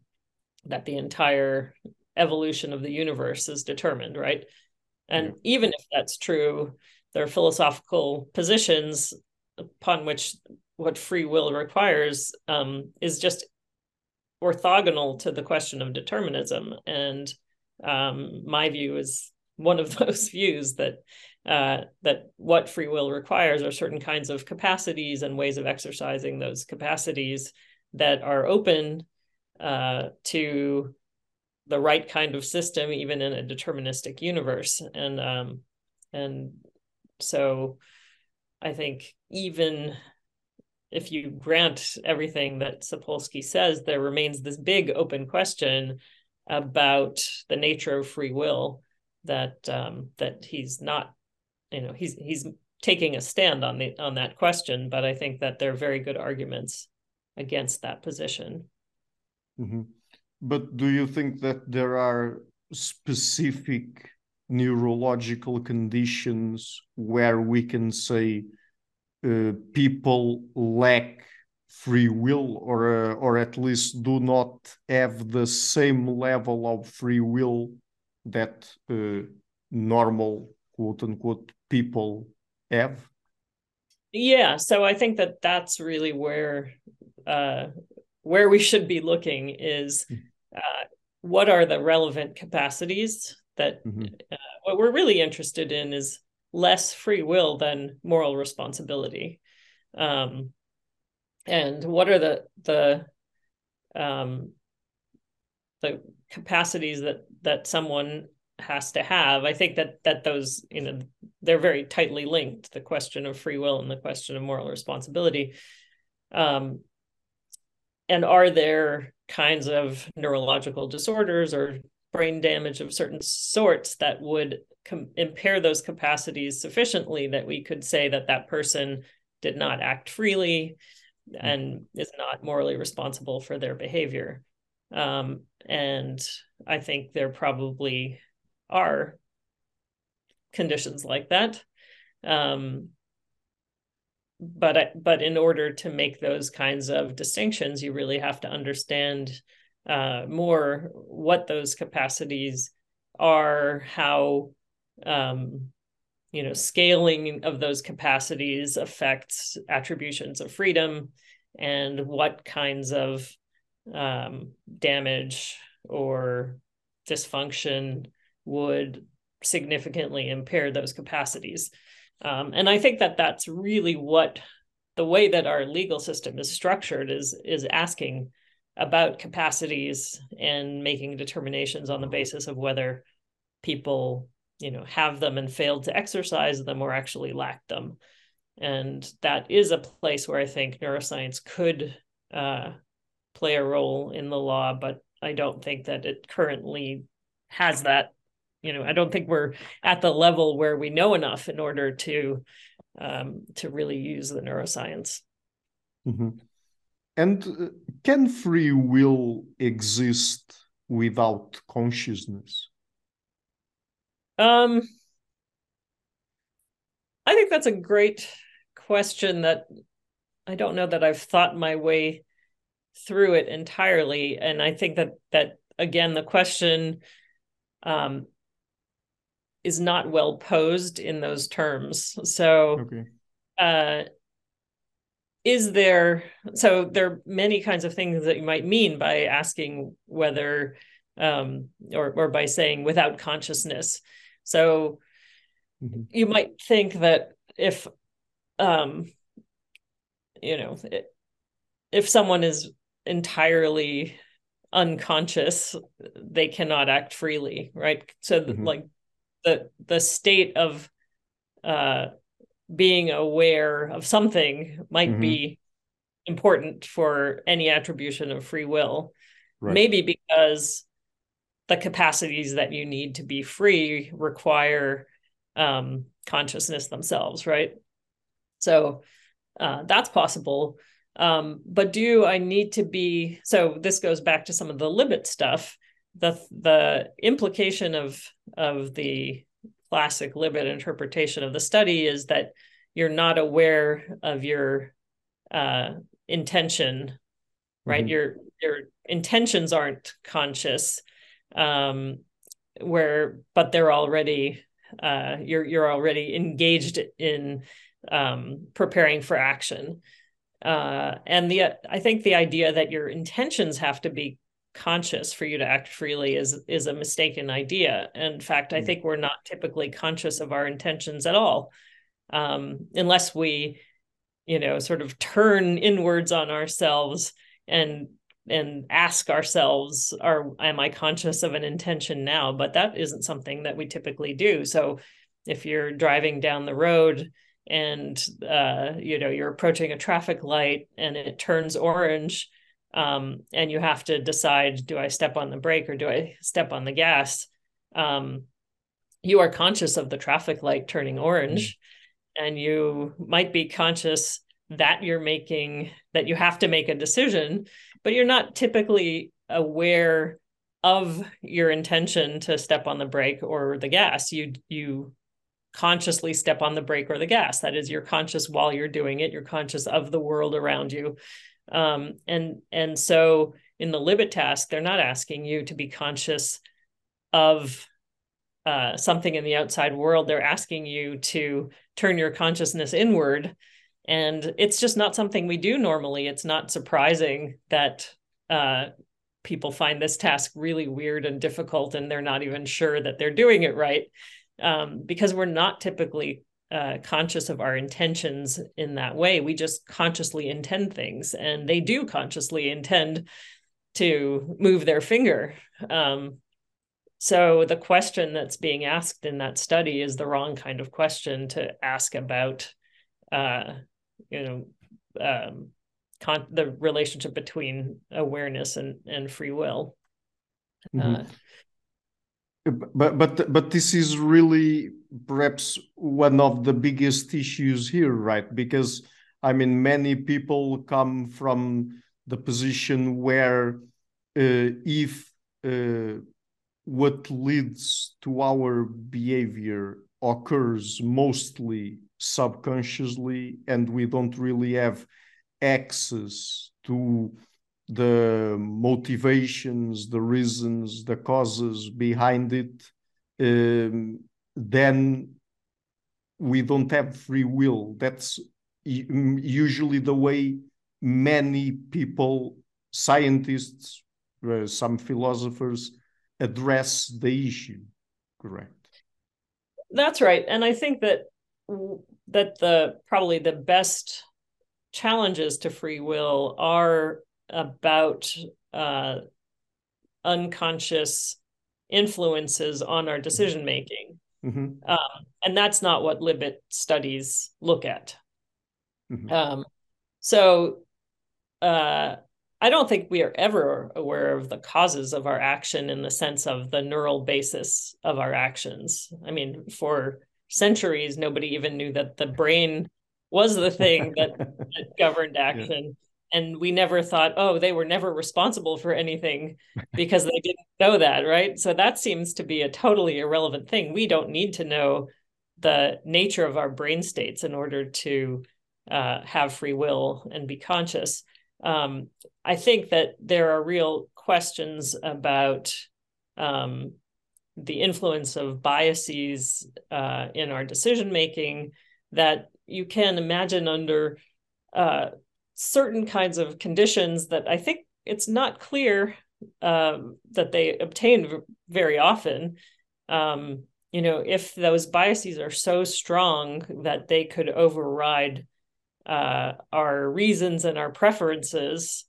that the entire evolution of the universe is determined, right? And yeah. even if that's true, there are philosophical positions upon which what free will requires um, is just orthogonal to the question of determinism. And um, my view is one of those views that uh, that what free will requires are certain kinds of capacities and ways of exercising those capacities that are open uh, to the right kind of system, even in a deterministic universe. And um, and so I think even if you grant everything that Sapolsky says, there remains this big open question about the nature of free will that um, that he's not, you know, he's he's taking a stand on the on that question. But I think that there are very good arguments against that position. Mm-hmm. But do you think that there are specific neurological conditions where we can say uh, people lack free will, or uh, or at least do not have the same level of free will that uh, normal, quote unquote, people have? Yeah, so I think that that's really where uh, where we should be looking is. Uh, what are the relevant capacities that mm-hmm. uh, what we're really interested in is less free will than moral responsibility. Um, and what are the, the, um, the capacities that, that someone has to have? I think that, that those, you know, they're very tightly linked, the question of free will and the question of moral responsibility. Um, and are there kinds of neurological disorders or brain damage of certain sorts that would com- impair those capacities sufficiently that we could say that that person did not act freely and is not morally responsible for their behavior? Um, and I think there probably are conditions like that. Um, But but in order to make those kinds of distinctions, you really have to understand uh, more what those capacities are, how um, you know, scaling of those capacities affects attributions of freedom, and what kinds of um, damage or dysfunction would significantly impair those capacities. Um, and I think that that's really what the way that our legal system is structured is, is asking about capacities and making determinations on the basis of whether people, you know, have them and failed to exercise them or actually lack them. And that is a place where I think neuroscience could uh, play a role in the law, but I don't think that it currently has that. You know, I don't think we're at the level where we know enough in order to um, to really use the neuroscience. Mm-hmm. And uh, can free will exist without consciousness? Um, I think that's a great question that I don't know that I've thought my way through it entirely. And I think that, that again, the question um, is not well posed in those terms. So okay. uh, is there, so there are many kinds of things that you might mean by asking whether, um, or, or by saying without consciousness. So mm-hmm. you might think that if, um, you know, it, if someone is entirely unconscious, they cannot act freely, right? So mm-hmm. like, the the state of uh, being aware of something might mm-hmm. be important for any attribution of free will, right. Maybe because the capacities that you need to be free require um, consciousness themselves, right? So uh, that's possible. Um, but do I need to be, so this goes back to some of the Libet stuff, the the implication of, of the classic Libet interpretation of the study is that you're not aware of your uh, intention, right? Mm-hmm. Your, your intentions aren't conscious, um, where, but they're already, uh, you're, you're already engaged in um, preparing for action. Uh, and the, uh, I think the idea that your intentions have to be conscious for you to act freely is, is a mistaken idea. In fact, I think we're not typically conscious of our intentions at all. Um, unless we, you know, sort of turn inwards on ourselves and, and ask ourselves, are, am I conscious of an intention now? But that isn't something that we typically do. So if you're driving down the road and, uh, you know, you're approaching a traffic light and it turns orange, um, and you have to decide, do I step on the brake or do I step on the gas? Um, you are conscious of the traffic light turning orange, and you might be conscious that you're making, that you have to make a decision, but you're not typically aware of your intention to step on the brake or the gas. You, you, consciously step on the brake or the gas. That is, you're conscious while you're doing it. You're conscious of the world around you. Um, and, and so in the Libet task, they're not asking you to be conscious of uh, something in the outside world. They're asking you to turn your consciousness inward. And it's just not something we do normally. It's not surprising that uh, people find this task really weird and difficult, and they're not even sure that they're doing it right. Um, because we're not typically uh, conscious of our intentions in that way. We just consciously intend things, and they do consciously intend to move their finger. Um, so the question that's being asked in that study is the wrong kind of question to ask about, uh, you know, um, con- the relationship between awareness and, and free will. Mm-hmm. Uh, But but but this is really perhaps one of the biggest issues here, right? Because I mean, many people come from the position where uh, if uh, what leads to our behavior occurs mostly subconsciously, and we don't really have access to the motivations, the reasons, the causes behind it, um, then we don't have free will. That's usually the way many people, scientists, uh, some philosophers, address the issue, correct? That's right. And I think that that the probably the best challenges to free will are about uh, unconscious influences on our decision-making. Mm-hmm. Um, and that's not what Libet studies look at. Mm-hmm. Um, so uh, I don't think we are ever aware of the causes of our action in the sense of the neural basis of our actions. I mean, for centuries, nobody even knew that the brain was the thing that, that governed action. Yeah. And we never thought, oh, they were never responsible for anything because they didn't know that, right? So that seems to be a totally irrelevant thing. We don't need to know the nature of our brain states in order to uh, have free will and be conscious. Um, I think that there are real questions about um, the influence of biases uh, in our decision-making that you can imagine under uh, certain kinds of conditions that I think it's not clear um, that they obtain very often. Um, you know, if those biases are so strong that they could override uh, our reasons and our preferences,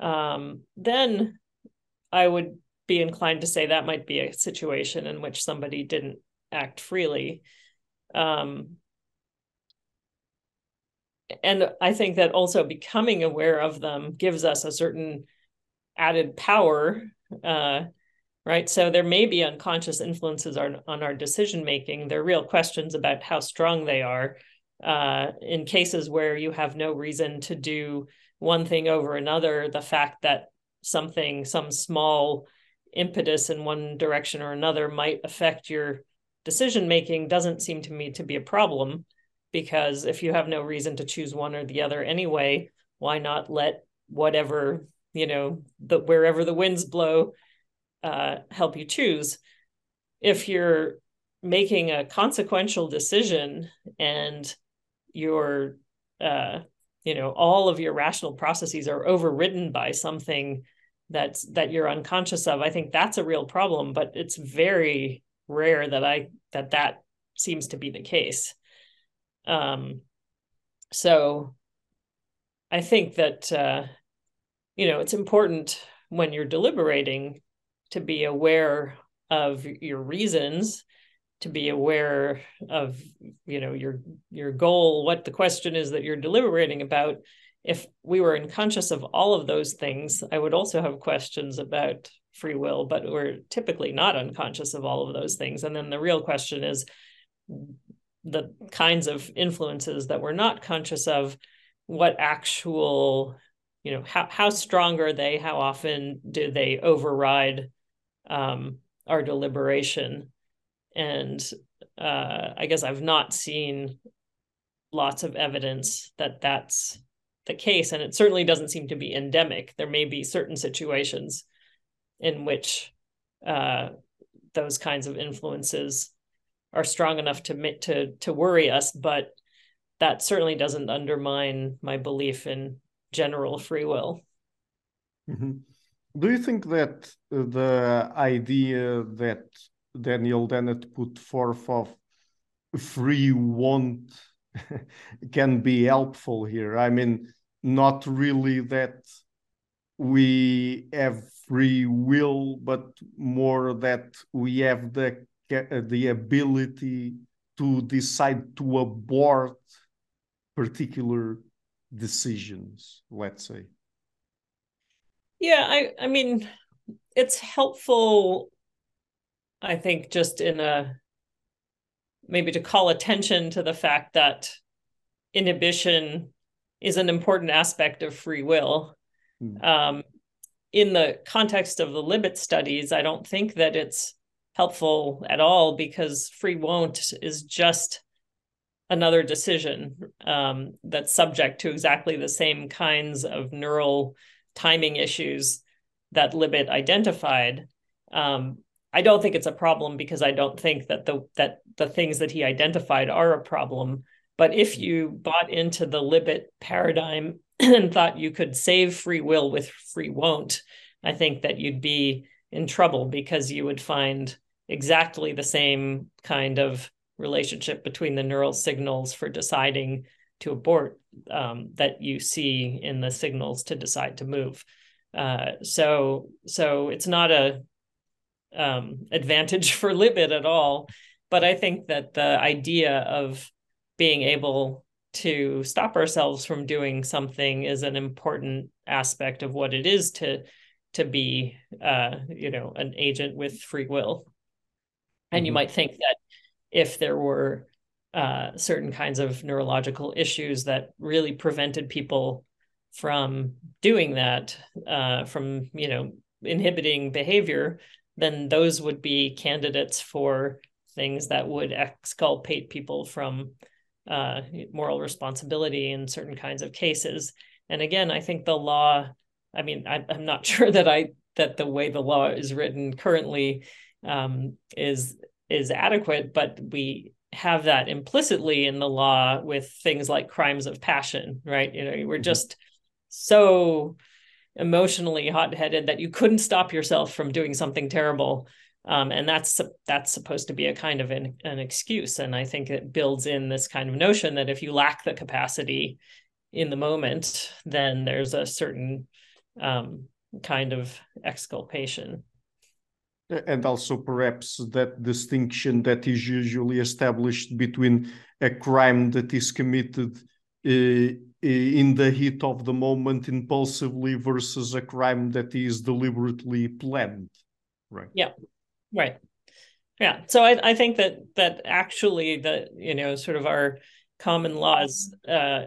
um, then I would be inclined to say that might be a situation in which somebody didn't act freely. Um, And I think that also becoming aware of them gives us a certain added power, uh, right? So there may be unconscious influences on, on our decision-making. There are real questions about how strong they are uh, in cases where you have no reason to do one thing over another. The fact that something, some small impetus in one direction or another might affect your decision-making doesn't seem to me to be a problem, because if you have no reason to choose one or the other anyway, why not let whatever, you know, the, wherever the winds blow, uh, help you choose? If you're making a consequential decision and your, uh, you know, all of your rational processes are overridden by something that's, that you're unconscious of, I think that's a real problem, but it's very rare that I, that that seems to be the case. Um, so I think that, uh, you know, it's important when you're deliberating to be aware of your reasons, to be aware of, you know, your, your goal, what the question is that you're deliberating about. If we were unconscious of all of those things, I would also have questions about free will, but we're typically not unconscious of all of those things. And then the real question is the kinds of influences that we're not conscious of, what actual, you know, how, how strong are they? How often do they override um, our deliberation? And uh, I guess I've not seen lots of evidence that that's the case, and it certainly doesn't seem to be endemic. There may be certain situations in which uh, those kinds of influences are strong enough to to to worry us, but that certainly doesn't undermine my belief in general free will. Mm-hmm. Do you think that the idea that Daniel Dennett put forth of free want can be helpful here? I mean, not really that we have free will, but more that we have the the ability to decide to abort particular decisions, let's say. Yeah, I, I mean, it's helpful, I think, just in a, maybe to call attention to the fact that inhibition is an important aspect of free will. Mm. Um, in the context of the Libet studies, I don't think that it's helpful at all, because free won't is just another decision um, that's subject to exactly the same kinds of neural timing issues that Libet identified. Um, I don't think it's a problem, because I don't think that the that the things that he identified are a problem. But if you bought into the Libet paradigm and thought you could save free will with free won't, I think that you'd be in trouble, because you would find exactly the same kind of relationship between the neural signals for deciding to abort um, that you see in the signals to decide to move. Uh, so, so it's not a um, advantage for Libet at all, but I think that the idea of being able to stop ourselves from doing something is an important aspect of what it is to to be, uh, you know, an agent with free will. And mm-hmm. you might think that if there were uh, certain kinds of neurological issues that really prevented people from doing that, uh, from, you know, inhibiting behavior, then those would be candidates for things that would exculpate people from uh, moral responsibility in certain kinds of cases. And again, I think the law, I mean, I, I'm not sure that I that the way the law is written currently um, is is adequate, but we have that implicitly in the law with things like crimes of passion, right? You know, we're just so emotionally hot-headed that you couldn't stop yourself from doing something terrible, um, and that's that's supposed to be a kind of an, an excuse. And I think it builds in this kind of notion that if you lack the capacity in the moment, then there's a certain Um, kind of exculpation. And also perhaps that distinction that is usually established between a crime that is committed uh, in the heat of the moment impulsively versus a crime that is deliberately planned. Right. Yeah. Right. Yeah. So I, I think that that actually the, you know, sort of our common laws uh,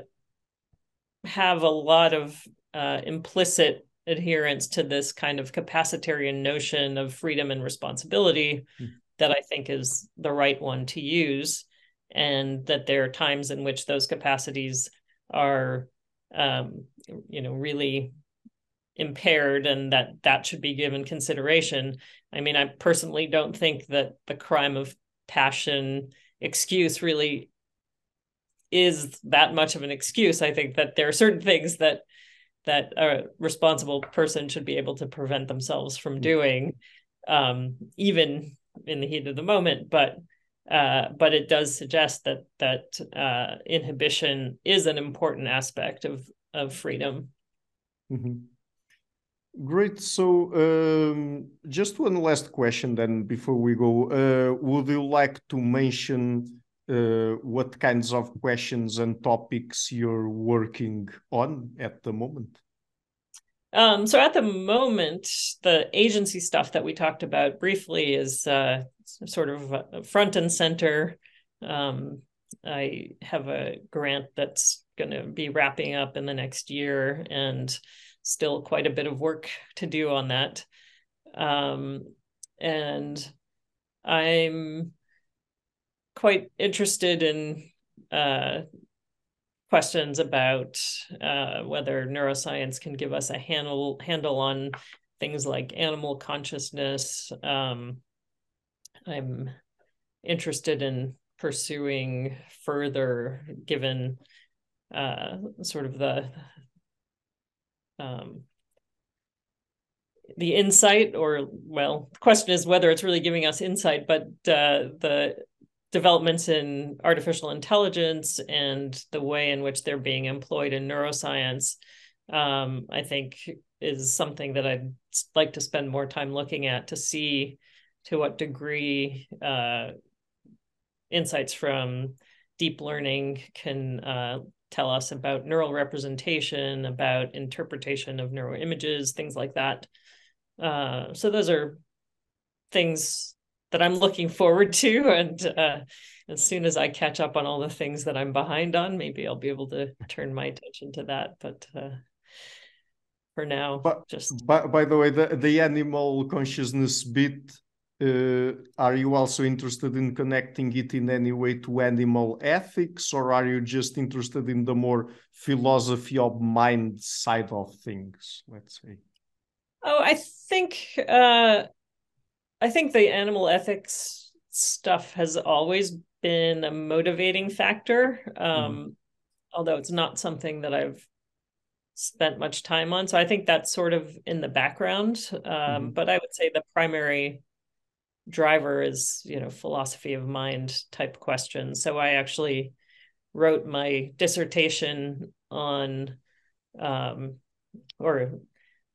have a lot of uh, implicit adherence to this kind of capacitarian notion of freedom and responsibility mm. that I think is the right one to use. And that there are times in which those capacities are, um, you know, really impaired, and that that should be given consideration. I mean, I personally don't think that the crime of passion excuse really is that much of an excuse. I think that there are certain things that that a responsible person should be able to prevent themselves from doing, um, even in the heat of the moment, but. Uh, but it does suggest that that uh, inhibition is an important aspect of of freedom. Mm-hmm. Great. So, um, just one last question, then, before we go, uh, would you like to mention uh, what kinds of questions and topics you're working on at the moment? Um, so, at the moment, the agency stuff that we talked about briefly is. Uh, sort of front and center. Um, I have a grant that's going to be wrapping up in the next year, and still quite a bit of work to do on that. Um, and I'm quite interested in uh, questions about uh, whether neuroscience can give us a handle, handle on things like animal consciousness. Um, I'm interested in pursuing further, given uh, sort of the um, the insight, or well, the question is whether it's really giving us insight, but uh, the developments in artificial intelligence and the way in which they're being employed in neuroscience, um, I think is something that I'd like to spend more time looking at, to see to what degree uh, insights from deep learning can uh, tell us about neural representation, about interpretation of neuroimages, things like that. Uh, so those are things that I'm looking forward to. And uh, as soon as I catch up on all the things that I'm behind on, maybe I'll be able to turn my attention to that. But uh, for now, but, just... By, by the way, the, the animal consciousness bit, Uh, are you also interested in connecting it in any way to animal ethics, or are you just interested in the more philosophy of mind side of things, let's say? Oh, I think uh, I think the animal ethics stuff has always been a motivating factor, um, mm-hmm. although it's not something that I've spent much time on. So I think that's sort of in the background. Um, mm-hmm. But I would say the primary driver is, you know, philosophy of mind type questions. So I actually wrote my dissertation on, um, or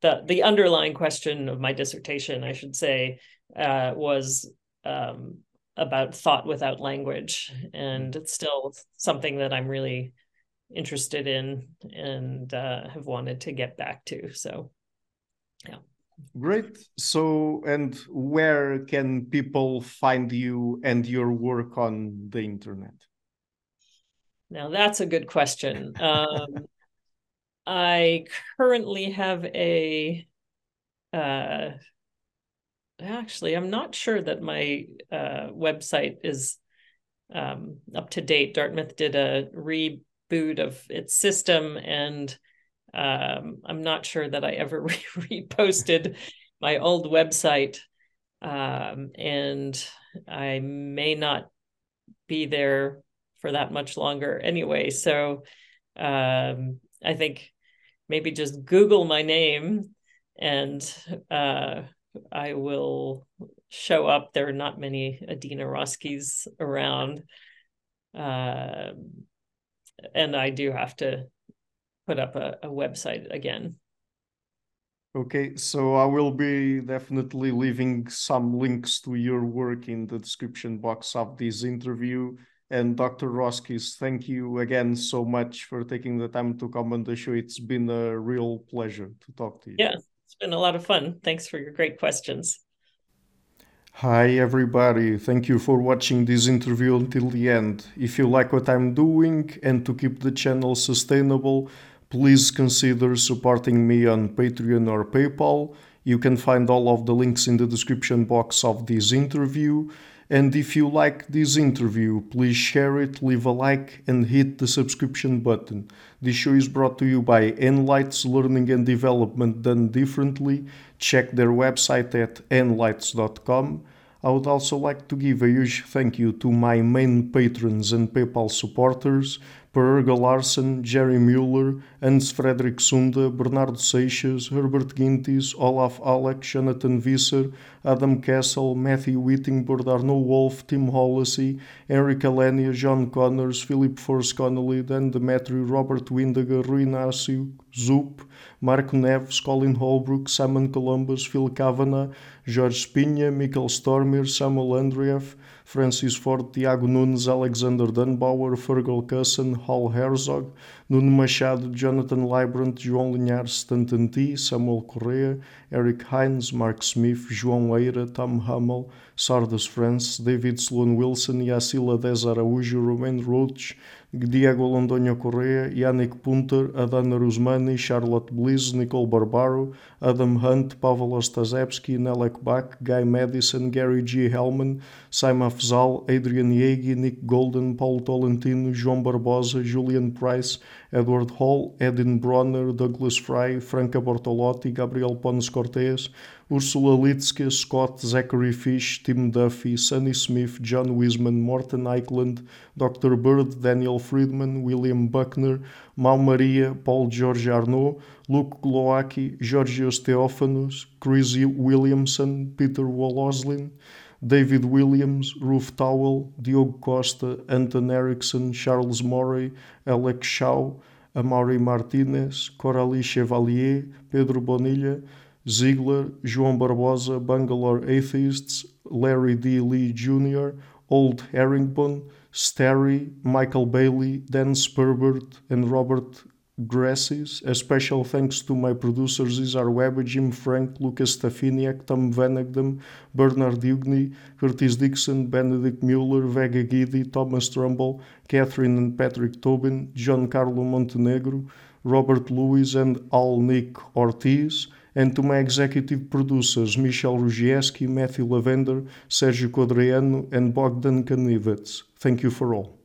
the the underlying question of my dissertation, I should say, uh, was um, about thought without language, and it's still something that I'm really interested in and uh, have wanted to get back to. So, yeah. Great. So, and where can people find you and your work on the internet? Now, that's a good question. Um, I currently have a, uh, actually, I'm not sure that my uh, website is um, up to date. Dartmouth did a reboot of its system, and Um, I'm not sure that I ever re reposted my old website, um, and I may not be there for that much longer anyway. So um, I think maybe just Google my name, and uh, I will show up. There are not many Adina Roskies around, uh, and I do have to put up a, a website again. Okay, so I will be definitely leaving some links to your work in the description box of this interview. And Doctor Roskies, thank you again so much for taking the time to come on the show. It's been a real pleasure to talk to you. Yeah, it's been a lot of fun. Thanks for your great questions. Hi everybody, thank you for watching this interview until the end. If you like what I'm doing and to keep the channel sustainable, please consider supporting me on Patreon or PayPal. You can find all of the links in the description box of this interview. And if you like this interview, please share it, leave a like and hit the subscription button. This show is brought to you by N L I T S Learning and Development Done Differently. Check their website at N L I T S dot com. I would also like to give a huge thank you to my main patrons and PayPal supporters, Per-Erga Larsen, Jerry Mueller, Hans-Frederick Sunda, Bernardo Seixas, Herbert Gintis, Olaf Alex, Jonathan Visser, Adam Kessel, Matthew Whittingbird, Arno Wolf, Tim Hollisey, Eric Alenia, John Connors, Philip Force Connolly, Dan Demetrio, Robert Windiger, Rui Inácio, Zup, Marco Neves, Colin Holbrook, Simon Columbus, Phil Kavanagh, Jorge Pinha, Michael Stormir, Samuel Andreev, Francis Ford, Tiago Nunes, Alexander Dunbauer, Fergal Cusson, Hal Herzog, Nuno Machado, Jonathan Librant, João Linhares Stanton T, Samuel Correa, Eric Hines, Mark Smith, João Eira, Tom Hummel, Sardas France, David Sloan Wilson, Yacila Dez Araújo, Romain Roach, Diego Londoño Correa, Yannick Punter, Adana Rusmani, Charlotte Bliss, Nicole Barbaro, Adam Hunt, Pavel Ostaszewski, Nelek Bach, Guy Madison, Gary G. Hellman, Saima Fzal, Adrian Yegi, Nick Golden, Paulo Tolentino, João Barbosa, Julian Price, Edward Hall, Edin Bronner, Douglas Fry, Franca Bortolotti, Gabriel Pons Cortez, Ursula Litske, Scott, Zachary Fish, Tim Duffy, Sonny Smith, John Wiseman, Morten Eichland, Doctor Bird, Daniel Friedman, William Buckner, Mau Maria, Paul George Arnaud, Luke Glowacki, Georgios Theophanos, Chris Williamson, Peter Woloslin, David Williams, Ruth Towell, Diogo Costa, Anton Erickson, Charles Morey, Alex Shaw, Amaury Martinez, Coralie Chevalier, Pedro Bonilla, Ziegler, João Barbosa, Bangalore Atheists, Larry D. Lee Junior, Old Herringbone, Sterry, Michael Bailey, Dan Spurbert, and Robert Grasses. A special thanks to my producers Izar Weber, Jim Frank, Lucas Stafiniak, Tom Vanagdam, Bernard Ugni, Curtis Dixon, Benedict Mueller, Vega Giddy, Thomas Trumbull, Catherine and Patrick Tobin, John Carlo Montenegro, Robert Lewis, and Al Nick Ortiz, and to my executive producers, Michel Rugieski, Matthew Lavender, Sergio Quadriano, and Bogdan Kanivets. Thank you for all.